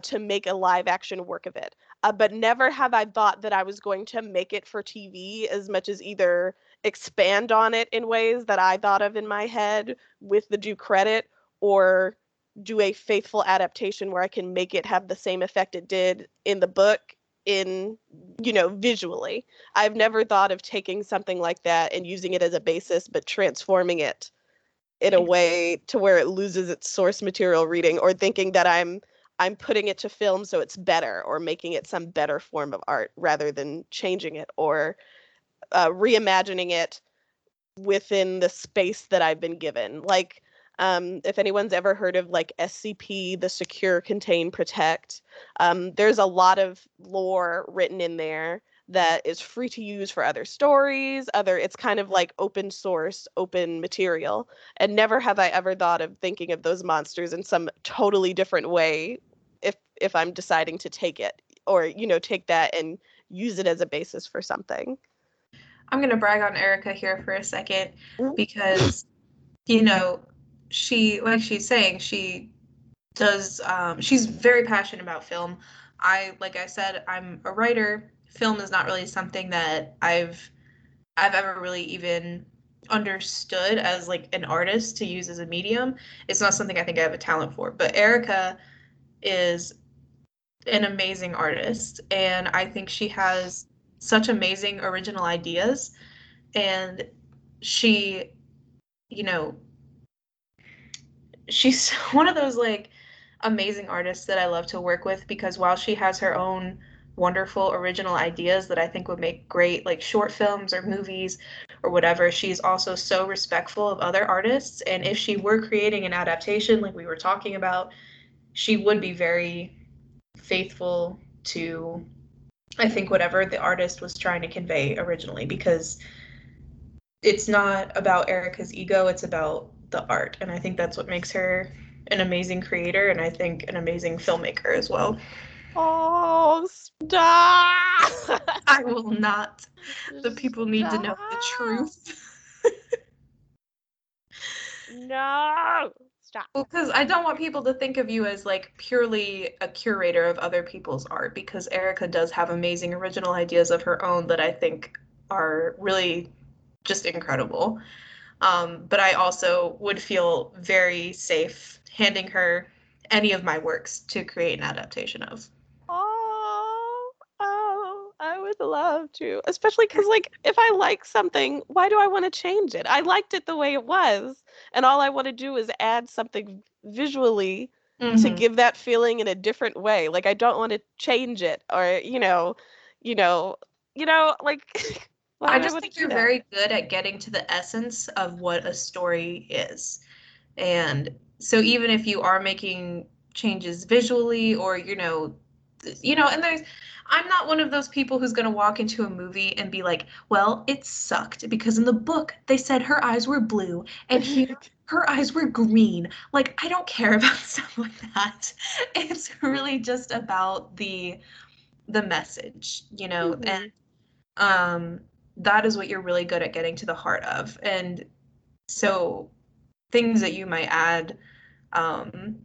to make a live action work of it. But never have I thought that I was going to make it for TV as much as either expand on it in ways that I thought of in my head with the due credit, or do a faithful adaptation where I can make it have the same effect it did in the book in, you know, visually. I've never thought of taking something like that and using it as a basis, but transforming it in a way to where it loses its source material reading, or thinking that I'm putting it to film so it's better, or making it some better form of art rather than changing it or reimagining it within the space that I've been given. Like, if anyone's ever heard of, like, SCP, the Secure, Contain, Protect, there's a lot of lore written in there that is free to use for other stories, it's kind of like open source, open material. And never have I ever thought of thinking of those monsters in some totally different way if I'm deciding to take it, or, you know, take that and use it as a basis for something. I'm going to brag on Erica here for a second because, you know, she, like she's saying, she does, she's very passionate about film. Like I said, I'm a writer. Film is not really something that I've ever really even understood as, like, an artist to use as a medium. It's not something I think I have a talent for, but Erica is an amazing artist, and I think she has such amazing original ideas, and she, you know, she's one of those, like, amazing artists that I love to work with, because while she has her own wonderful original ideas that I think would make great, like, short films or movies or whatever, she's also so respectful of other artists. And if she were creating an adaptation, like we were talking about, she would be very faithful to, I think, whatever the artist was trying to convey originally, because it's not about Erica's ego, it's about the art. And I think that's what makes her an amazing creator, and I think an amazing filmmaker as well. Oh, stop! I will not. The people need to know the truth. No! Stop. Because I don't want people to think of you as, like, purely a curator of other people's art, because Erica does have amazing original ideas of her own that I think are really just incredible. But I also would feel very safe handing her any of my works to create an adaptation of. I would love to, especially because, like, if I like something, why do I want to change it? I liked it the way it was, and all I want to do is add something visually to give that feeling in a different way. Like, I don't want to change it, or like. I just think you're very good at getting to the essence of what a story is, and so even if you are making changes visually, or and there's. I'm not one of those people who's going to walk into a movie and be like, well, it sucked because in the book they said her eyes were blue and here her eyes were green. Like, I don't care about stuff like that. It's really just about the message, and that is what you're really good at getting to the heart of. And so things that you might add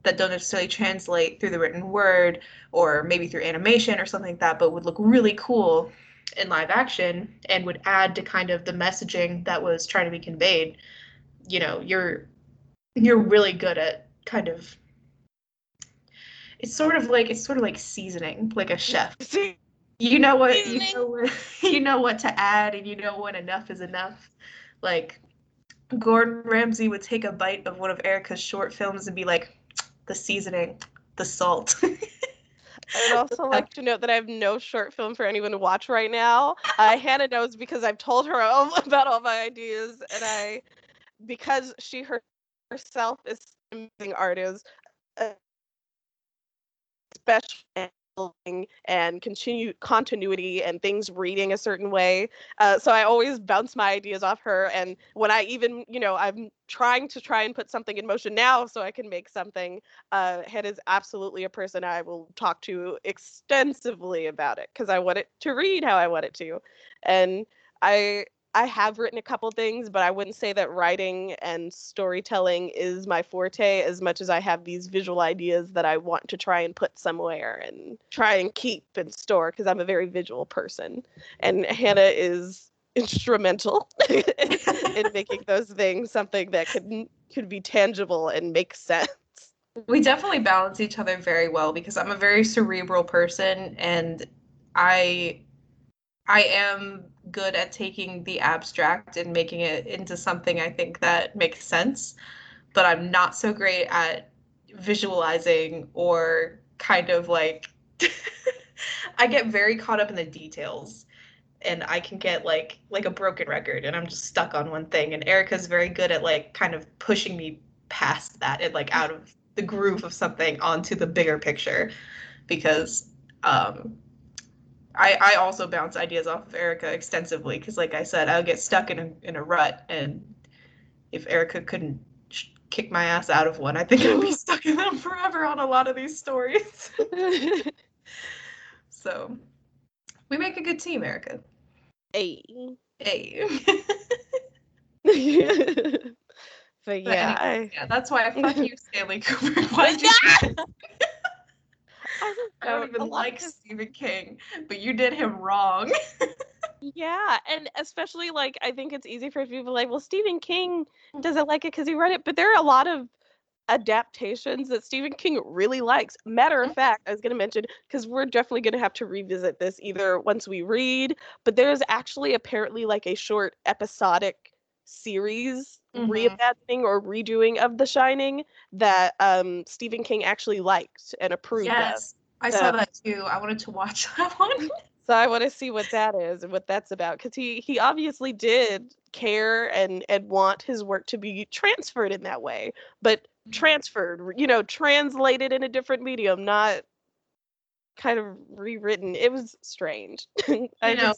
that don't necessarily translate through the written word, or maybe through animation or something like that, but would look really cool in live action and would add to kind of the messaging that was trying to be conveyed. You're really good at kind of, it's sort of like seasoning, like a chef. You know what to add, and you know when enough is enough. Like, Gordon Ramsay would take a bite of one of Erica's short films and be like, the seasoning, the salt. I would also like to note that I have no short film for anyone to watch right now. Hannah knows because I've told her about all my ideas, and because she herself is an amazing artist, special and continuity and things reading a certain way. So I always bounce my ideas off her. And when I even, I'm trying to put something in motion now so I can make something, Hannah's absolutely a person I will talk to extensively about it, because I want it to read how I want it to. And I have written a couple things, but I wouldn't say that writing and storytelling is my forte as much as I have these visual ideas that I want to try and put somewhere and try and keep and store, because I'm a very visual person. And Hannah is instrumental in making those things something that could be tangible and make sense. We definitely balance each other very well, because I'm a very cerebral person, and I am good at taking the abstract and making it into something I think that makes sense, but I'm not so great at visualizing, or kind of like I get very caught up in the details, and I can get like a broken record, and I'm just stuck on one thing. And Erica's very good at like kind of pushing me past that and like out of the groove of something onto the bigger picture, because I also bounce ideas off of Erica extensively, because, like I said, I'll get stuck in a rut, and if Erica couldn't kick my ass out of one, I think I'd be stuck in them forever on a lot of these stories. So, we make a good team, Erica. Hey. But yeah, anyway, yeah, that's why I fuck you, Stanley Kubrick. Why'd you do that? I don't even like Stephen King, but you did him wrong. Yeah, and especially, like, I think it's easy for people like, well, Stephen King doesn't like it because he read it, but there are a lot of adaptations that Stephen King really likes. Matter of fact, I was going to mention, because we're definitely going to have to revisit this either once we read, but there's actually apparently like a short episodic series reimagining or redoing of The Shining that Stephen King actually liked and approved of. I saw that too. I wanted to watch that one. So I want to see what that is and what that's about, because he obviously did care and want his work to be transferred in that way, but transferred, you know, translated in a different medium, not kind of rewritten. It was strange. I know.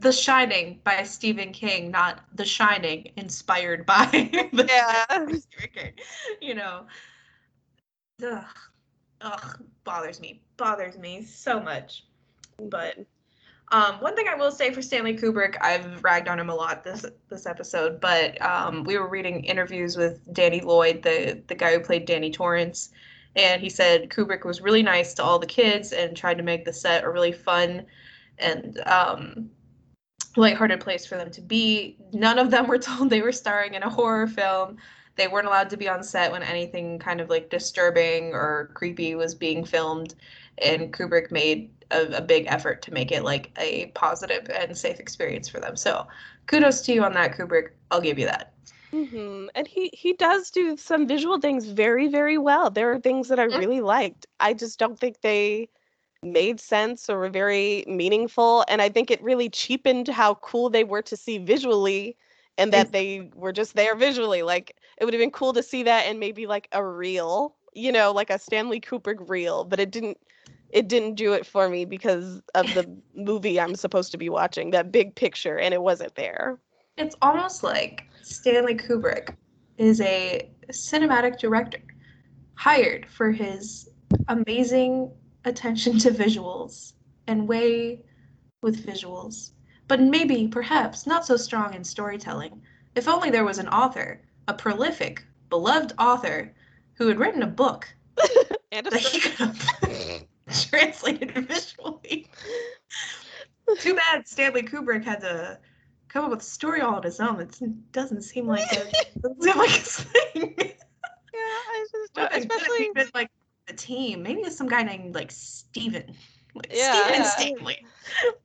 The Shining by Stephen King, not The Shining inspired by Stephen King. You know, bothers me so much. But one thing I will say for Stanley Kubrick, I've ragged on him a lot this episode, but we were reading interviews with Danny Lloyd, the guy who played Danny Torrance, and he said Kubrick was really nice to all the kids and tried to make the set a really fun and lighthearted place for them to be. None of them were told they were starring in a horror film. They weren't allowed to be on set when anything kind of like disturbing or creepy was being filmed, and Kubrick made a big effort to make it like a positive and safe experience for them. So kudos to you on that, Kubrick. I'll give you that. Mm-hmm. And he does do some visual things very, very well. There are things that I really liked. I just don't think they made sense or were very meaningful, and I think it really cheapened how cool they were to see visually, and that they were just there visually. Like, it would have been cool to see that and maybe like a reel, you know, like a Stanley Kubrick reel, but it didn't do it for me because of the movie I'm supposed to be watching, that big picture, and it wasn't there. It's almost like Stanley Kubrick is a cinematic director hired for his amazing attention to visuals and way with visuals, but maybe perhaps not so strong in storytelling. If only there was an author, a prolific, beloved author who had written a book and that he could have translated visually. Too bad Stanley Kubrick had to come up with a story all on his own. It doesn't seem like his thing. Yeah, I just don't, especially like the team. Maybe it's some guy named like Steven. Like, yeah, Steven and Stanley.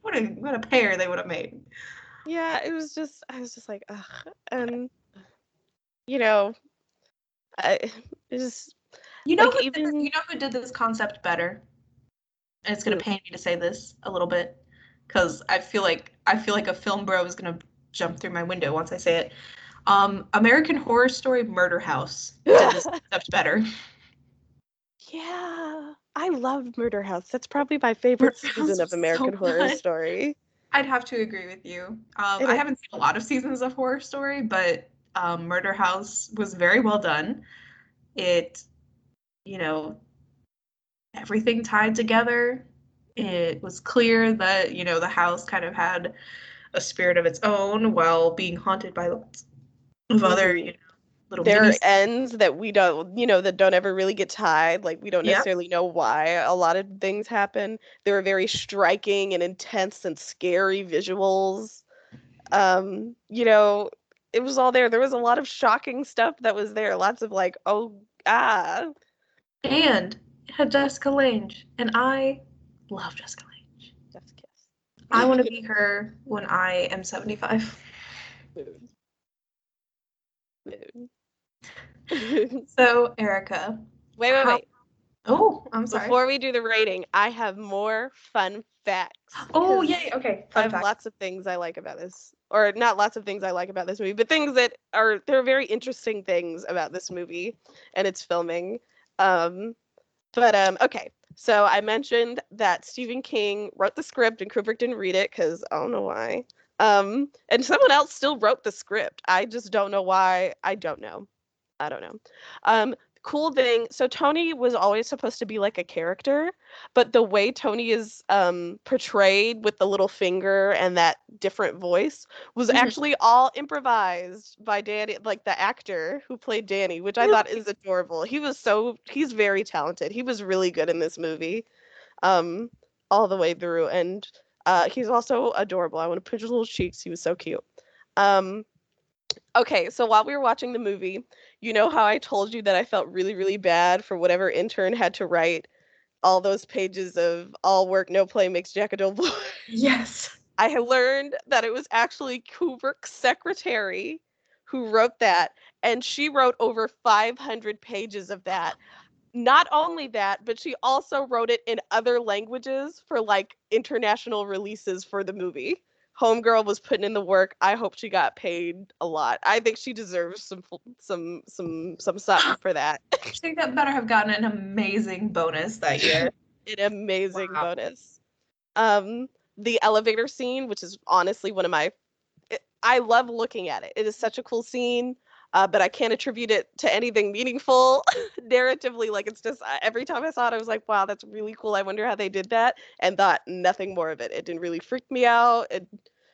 What a pair they would have made. Yeah, it was just, I was just like, ugh. And you know, you know who did this concept better? And it's gonna pain me to say this a little bit, because I feel like a film bro is gonna jump through my window once I say it. American Horror Story Murder House did this concept better. Yeah, I loved Murder House. That's probably my favorite season of American Horror Story. I'd have to agree with you. I haven't seen a lot of seasons of Horror Story, but Murder House was very well done. It, you know, everything tied together. It was clear that, you know, the house kind of had a spirit of its own while being haunted by lots of other, you know, there are ends that we don't, you know, that don't ever really get tied. Like, we don't necessarily know why a lot of things happen. There were very striking and intense and scary visuals. You know, it was all there. There was a lot of shocking stuff that was there. Lots of like, And it had Jessica Lange. And I love Jessica Lange. Jessica. I want to be her when I am 75. So, Erica. Wait. Oh, I'm sorry. Before we do the rating, I have more fun facts. Oh, yay. Okay. Fun facts. Lots of things I like about this. Or not lots of things I like about this movie, but things that are, there are very interesting things about this movie and its filming. Okay. So I mentioned that Stephen King wrote the script and Kubrick didn't read it because I don't know why. And someone else still wrote the script. I just don't know why. I don't know. Cool thing. So Tony was always supposed to be like a character, but the way Tony is portrayed with the little finger and that different voice was actually all improvised by Danny, like the actor who played Danny, which I thought is adorable. He's very talented. He was really good in this movie all the way through. And he's also adorable. I want to pinch his little cheeks. He was so cute. Okay, so while we were watching the movie, you know how I told you that I felt really, really bad for whatever intern had to write all those pages of all work, no play makes Jack a dull boy? Yes. I had learned that it was actually Kubrick's secretary who wrote that, and she wrote over 500 pages of that. Not only that, but she also wrote it in other languages for, like, international releases for the movie. Homegirl was putting in the work. I hope she got paid a lot. I think she deserves some something for that. She better have gotten an amazing bonus that year. An amazing bonus. The elevator scene, which is honestly one of my... I love looking at it. It is such a cool scene, but I can't attribute it to anything meaningful narratively. Like, it's just, every time I saw it, I was like, wow, that's really cool. I wonder how they did that, and thought nothing more of it. It didn't really freak me out. It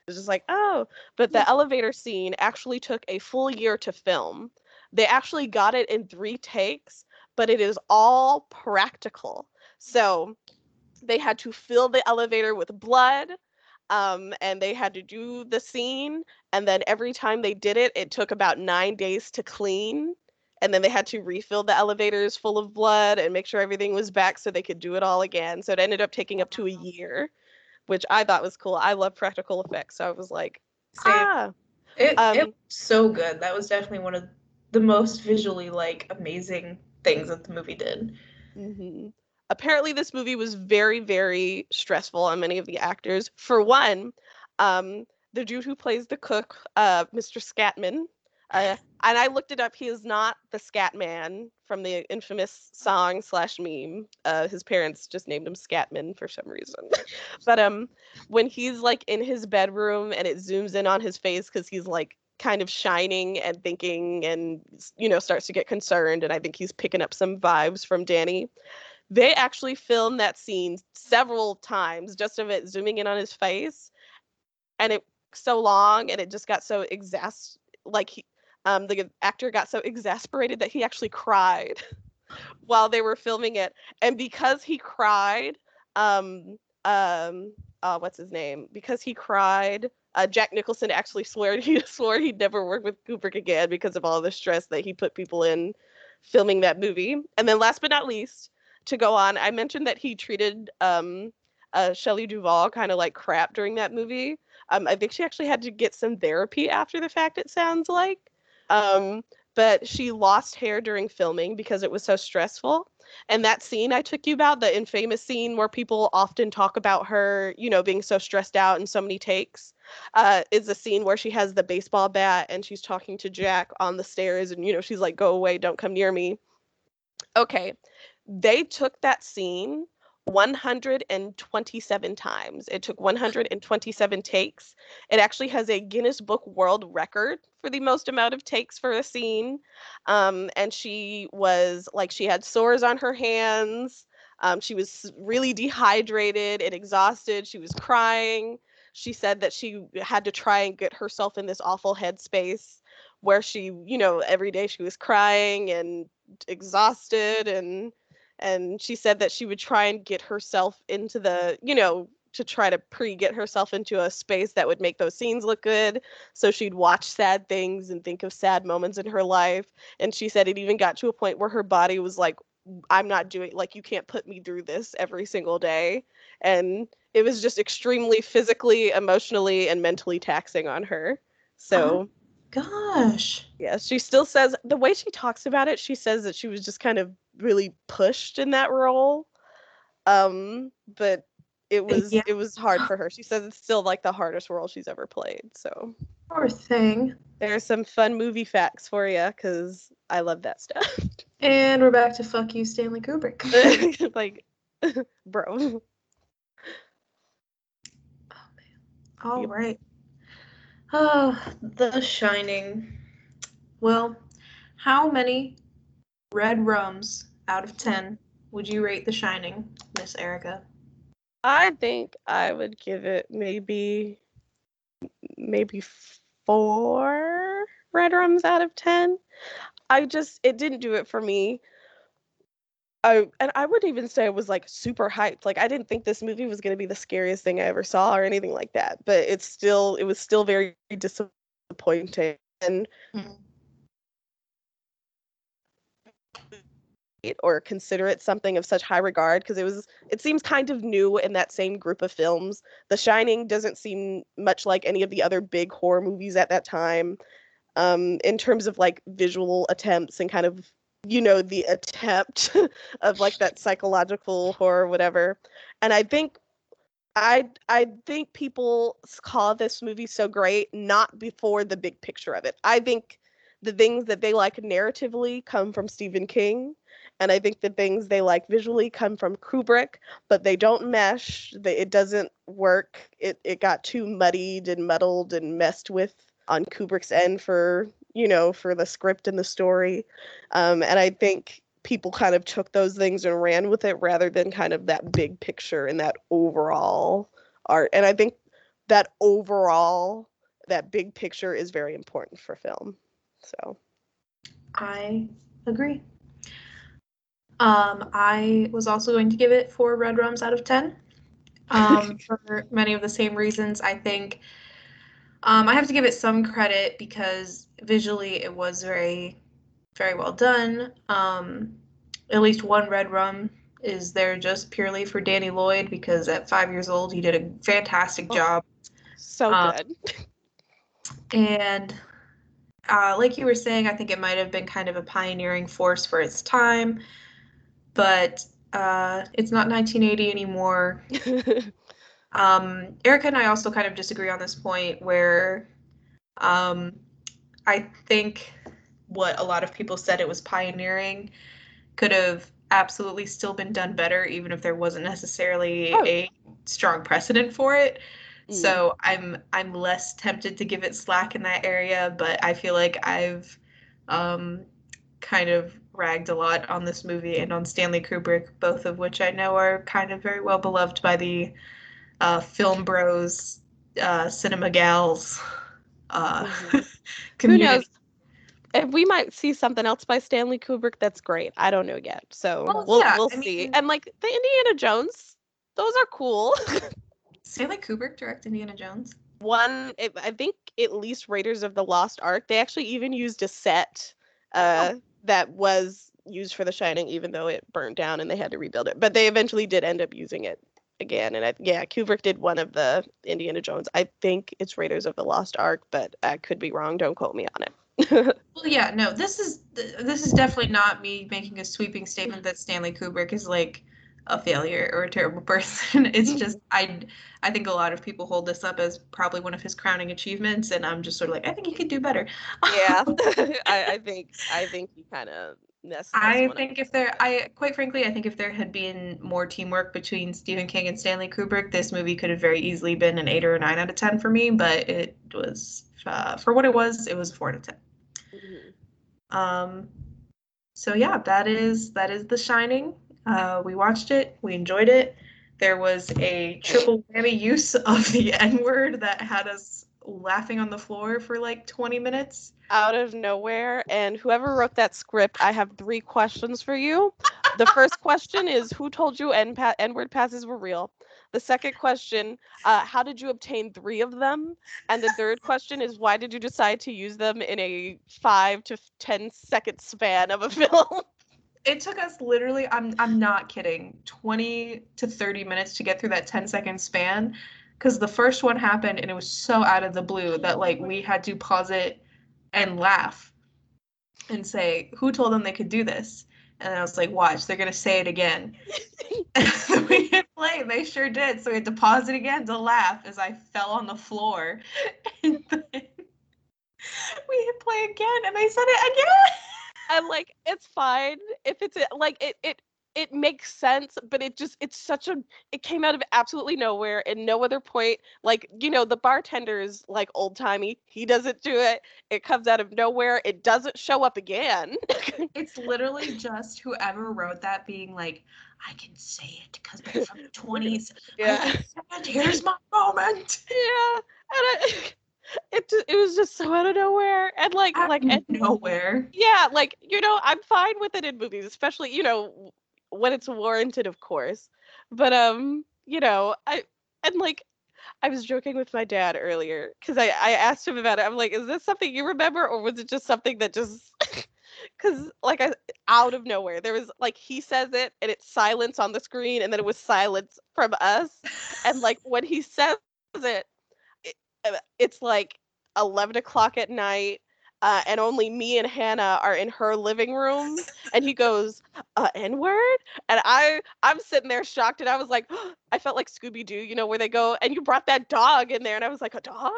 was just like, oh. But the elevator scene actually took a full year to film. They actually got it in 3 takes, but it is all practical. So they had to fill the elevator with blood, and they had to do the scene, and then every time they did it, it took about 9 days to clean, and then they had to refill the elevators full of blood and make sure everything was back so they could do it all again. So it ended up taking up to a year, which I thought was cool. I love practical effects, so I was like, it was so good. That was definitely one of the most visually, like, amazing things that the movie did. Mm-hmm. Apparently, this movie was very, very stressful on many of the actors. For one, the dude who plays the cook, Mr. Scatman, and I looked it up. He is not the Scatman from the infamous song / meme. His parents just named him Scatman for some reason. But when he's, like, in his bedroom and it zooms in on his face because he's, like, kind of shining and thinking and, you know, starts to get concerned, and I think he's picking up some vibes from Danny. They actually filmed that scene several times, just of it zooming in on his face, and it took so long, and it just got so the actor got so exasperated that he actually cried while they were filming it. And because he cried, what's his name? Because he cried, Jack Nicholson actually swore he'd never work with Kubrick again because of all the stress that he put people in filming that movie. And then last but not least, to go on, I mentioned that he treated Shelley Duvall kind of like crap during that movie. I think she actually had to get some therapy after the fact, it sounds like. But she lost hair during filming because it was so stressful. And that scene I took you about, the infamous scene where people often talk about her, you know, being so stressed out in so many takes, is a scene where she has the baseball bat and she's talking to Jack on the stairs, and, you know, she's like, go away, don't come near me. Okay. They took that scene 127 times. It took 127 takes. It actually has a Guinness Book World Record for the most amount of takes for a scene. And she was like, she had sores on her hands. She was really dehydrated and exhausted. She was crying. She said that she had to try and get herself in this awful headspace where she, you know, every day she was crying and exhausted, and she said that she would try and get herself into the, you know, to try to get herself into a space that would make those scenes look good. So she'd watch sad things and think of sad moments in her life. And she said it even got to a point where her body was like, I'm not doing, like, you can't put me through this every single day. And it was just extremely physically, emotionally, and mentally taxing on her. So... gosh. Yeah, she still says, the way she talks about it, she says that she was just kind of really pushed in that role. But it was it was hard for her. She says it's still like the hardest role she's ever played. So poor thing. There's some fun movie facts for you, because I love that stuff. And we're back to fuck you, Stanley Kubrick. Like, bro. Oh man. All right. Oh, The Shining. Well, how many red rums out of 10 would you rate The Shining, Miss Erica? I think I would give it maybe 4 red rums out of 10. It didn't do it for me. And I wouldn't even say I was, like, super hyped. Like, I didn't think this movie was going to be the scariest thing I ever saw or anything like that. But it was still very disappointing. And or consider it something of such high regard, because it seems kind of new in that same group of films. The Shining doesn't seem much like any of the other big horror movies at that time, in terms of, like, visual attempts and kind of, you know, the attempt of, like, that psychological horror, whatever. And I think I think people call this movie so great not before the big picture of it. I think the things that they like narratively come from Stephen King, and I think the things they like visually come from Kubrick, but they don't mesh. It doesn't work. It got too muddied and muddled and messed with on Kubrick's end for the script and the story. And I think people kind of took those things and ran with it rather than kind of that big picture and that overall art. And I think that overall, that big picture is very important for film. So I agree. I was also going to give it 4 Red Rums out of 10 for many of the same reasons. I think I have to give it some credit because visually it was very, very well done. At least one Red Rum is there just purely for Danny Lloyd because at 5 years old he did a fantastic job. So good. And like you were saying, I think it might have been kind of a pioneering force for its time, but it's not 1980 anymore. Erica and I also kind of disagree on this point where I think what a lot of people said it was pioneering could have absolutely still been done better, even if there wasn't necessarily a strong precedent for it. So I'm less tempted to give it slack in that area, but I feel like I've kind of ragged a lot on this movie and on Stanley Kubrick, both of which I know are kind of very well beloved by the film bros, cinema gals. Community. Who knows? If we might see something else by Stanley Kubrick, that's great. I don't know yet, so we'll see. And like the Indiana Jones, those are cool. Stanley Kubrick direct Indiana Jones? I think at least Raiders of the Lost Ark. They actually even used a set that was used for The Shining, even though it burnt down and they had to rebuild it. But they eventually did end up using it again. And Kubrick did one of the Indiana Jones. I think it's Raiders of the Lost Ark, but I could be wrong. Don't quote me on it. Well, yeah, no, this is definitely not me making a sweeping statement that Stanley Kubrick is like a failure or a terrible person. It's just I think a lot of people hold this up as probably one of his crowning achievements, and I'm just sort of like, I think he could do better. Yeah, I think he kind of messed. I think if there, I quite frankly, I think if there had been more teamwork between Stephen King and Stanley Kubrick, this movie could have very easily been an 8 or a 9 out of 10 for me. But it was for what it was a 4 out of 10. Mm-hmm. So yeah, that is The Shining. We watched it. We enjoyed it. There was a triple whammy use of the N-word that had us laughing on the floor for like 20 minutes. Out of nowhere. And whoever wrote that script, I have 3 questions for you. The first question is, who told you N-word passes were real? The second question, how did you obtain 3 of them? And the third question is, why did you decide to use them in a 5 to 10 second span of a film? It took us literally, I'm not kidding, 20 to 30 minutes to get through that 10-second span, because the first one happened and it was so out of the blue that like we had to pause it and laugh and say, who told them they could do this? And I was like, watch, they're going to say it again. And so we hit play, and they sure did. So we had to pause it again to laugh as I fell on the floor. And then we hit play again and they said it again. And like, it's fine if it's like it makes sense, but it came out of absolutely nowhere and no other point. Like, the bartender is like old timey. He doesn't do it. It comes out of nowhere. It doesn't show up again. It's literally just whoever wrote that being like, I can say it because we're from the 20s. Yeah. And here's my moment. Yeah. And it was just so out of nowhere and nowhere. Yeah, like I'm fine with it in movies, especially when it's warranted, of course. But I was joking with my dad earlier because I asked him about it. I'm like, is this something you remember or was it just something that just because out of nowhere there was like he says it and it's silence on the screen and then it was silence from us and like when he says it. It's like 11 o'clock at night. and only me and Hannah are in her living room. And he goes, N-word? And I'm sitting there shocked, and I was like, oh, I felt like Scooby-Doo, you know, where they go, and you brought that dog in there. And I was like, a dog?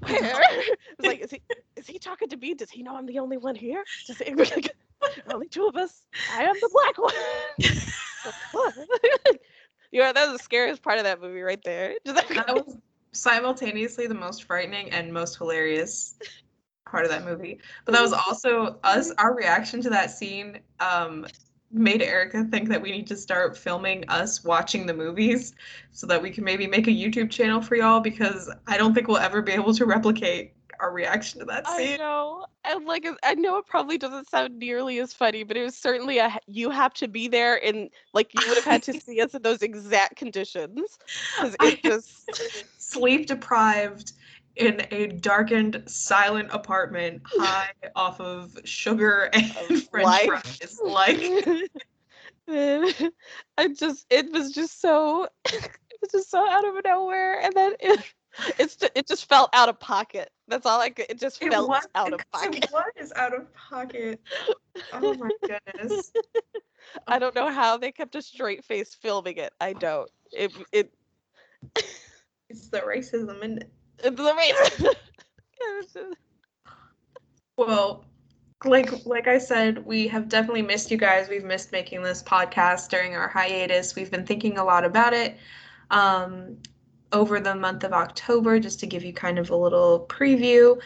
Where? I was like, is he talking to me? Does he know I'm the only one here? Only two of us. I am the black one. Yeah, that was the scariest part of that movie right there. That was simultaneously the most frightening and most hilarious part of that movie. But that was also us. Our reaction to that scene made Erica think that we need to start filming us watching the movies so that we can maybe make a YouTube channel for y'all, because I don't think we'll ever be able to replicate our reaction to that scene. I know. And like, I know it probably doesn't sound nearly as funny, but it was certainly you have to be there, and like you would have had to see us in those exact conditions. Because it's just sleep deprived in a darkened, silent apartment high off of sugar and French fries. Like, it was just so, it was just so out of nowhere. And then it just felt out of pocket. That's all I could. It just felt out of pocket. It was out of pocket. Oh my goodness. I don't know how they kept a straight face filming it. I don't. It's the racism in it. It's the racism. Well, like I said, we have definitely missed you guys. We've missed making this podcast during our hiatus. We've been thinking a lot about it. Over the month of October, just to give you kind of a little preview.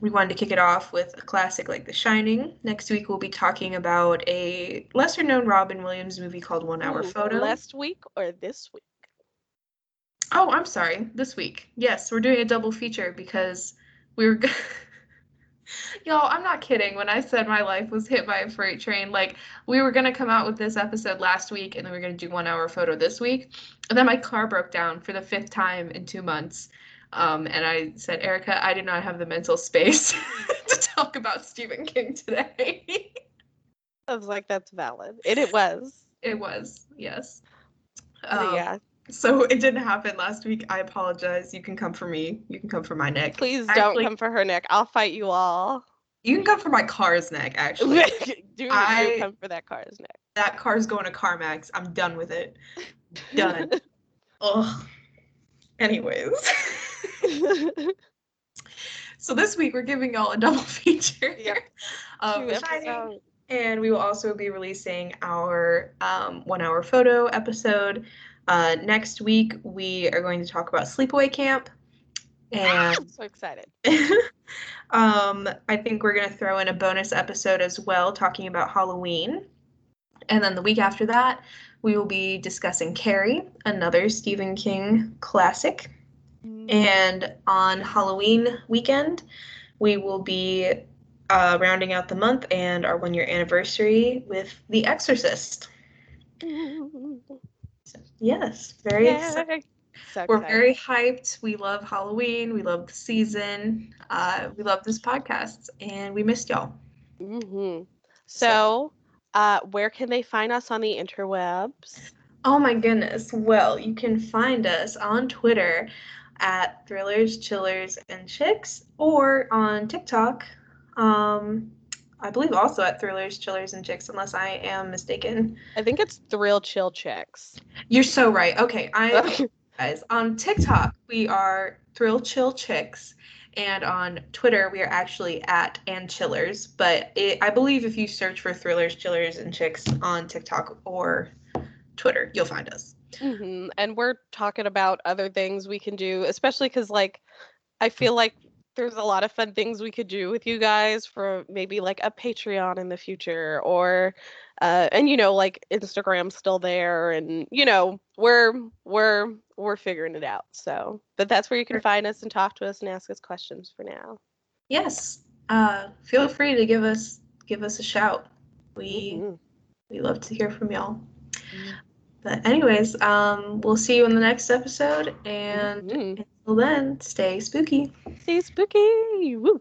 We wanted to kick it off with a classic like The Shining. Next week, we'll be talking about a lesser-known Robin Williams movie called One Hour Photo. Last week or this week? Oh, I'm sorry. This week. Yes, we're doing a double feature because Y'all, I'm not kidding when I said my life was hit by a freight train. Like, we were going to come out with this episode last week, and then we were going to do One Hour Photo this week. And then my car broke down for the 5th time in 2 months. And I said, Erica, I did not have the mental space to talk about Stephen King today. I was like, that's valid. And it was. It was, yes. Yeah. So it didn't happen last week. I apologize. You can come for me. You can come for my neck. Please don't come for her neck. I'll fight you all. You can come for my car's neck, actually. Do come for that car's neck. That car's going to CarMax. I'm done with it. Done. Ugh. Anyways. So this week we're giving y'all a double feature. Yeah. And we will also be releasing our 1 hour photo episode. Next week, we are going to talk about Sleepaway Camp. And I'm so excited. I think we're going to throw in a bonus episode as well, talking about Halloween. And then the week after that, we will be discussing Carrie, another Stephen King classic. And on Halloween weekend, we will be rounding out the month and our 1 year anniversary with The Exorcist. Yes, very excited. So we're very hyped. We love Halloween. We love the season. We love this podcast, and we missed y'all. Mm-hmm. So, where can they find us on the interwebs? Oh my goodness. Well, you can find us on Twitter at Thrillers, Chillers, and Chicks, or on TikTok. I believe also at Thrillers, Chillers, and Chicks, unless I am mistaken. I think it's Thrill Chill Chicks. You're so right. Okay, guys, on TikTok, we are Thrill Chill Chicks, and on Twitter, we are actually at and Chillers, but I believe if you search for Thrillers, Chillers, and Chicks on TikTok or Twitter, you'll find us. Mm-hmm. And we're talking about other things we can do, especially because, like, I feel like there's a lot of fun things we could do with you guys for maybe like a Patreon in the future, or and you know, like Instagram's still there, and you know, we're figuring it out. So, but that's where you can find us and talk to us and ask us questions for now. Yes, feel free to give us a shout. We love to hear from y'all. Mm-hmm. But anyways, we'll see you in the next episode, and until then, stay spooky. Stay spooky. Woo.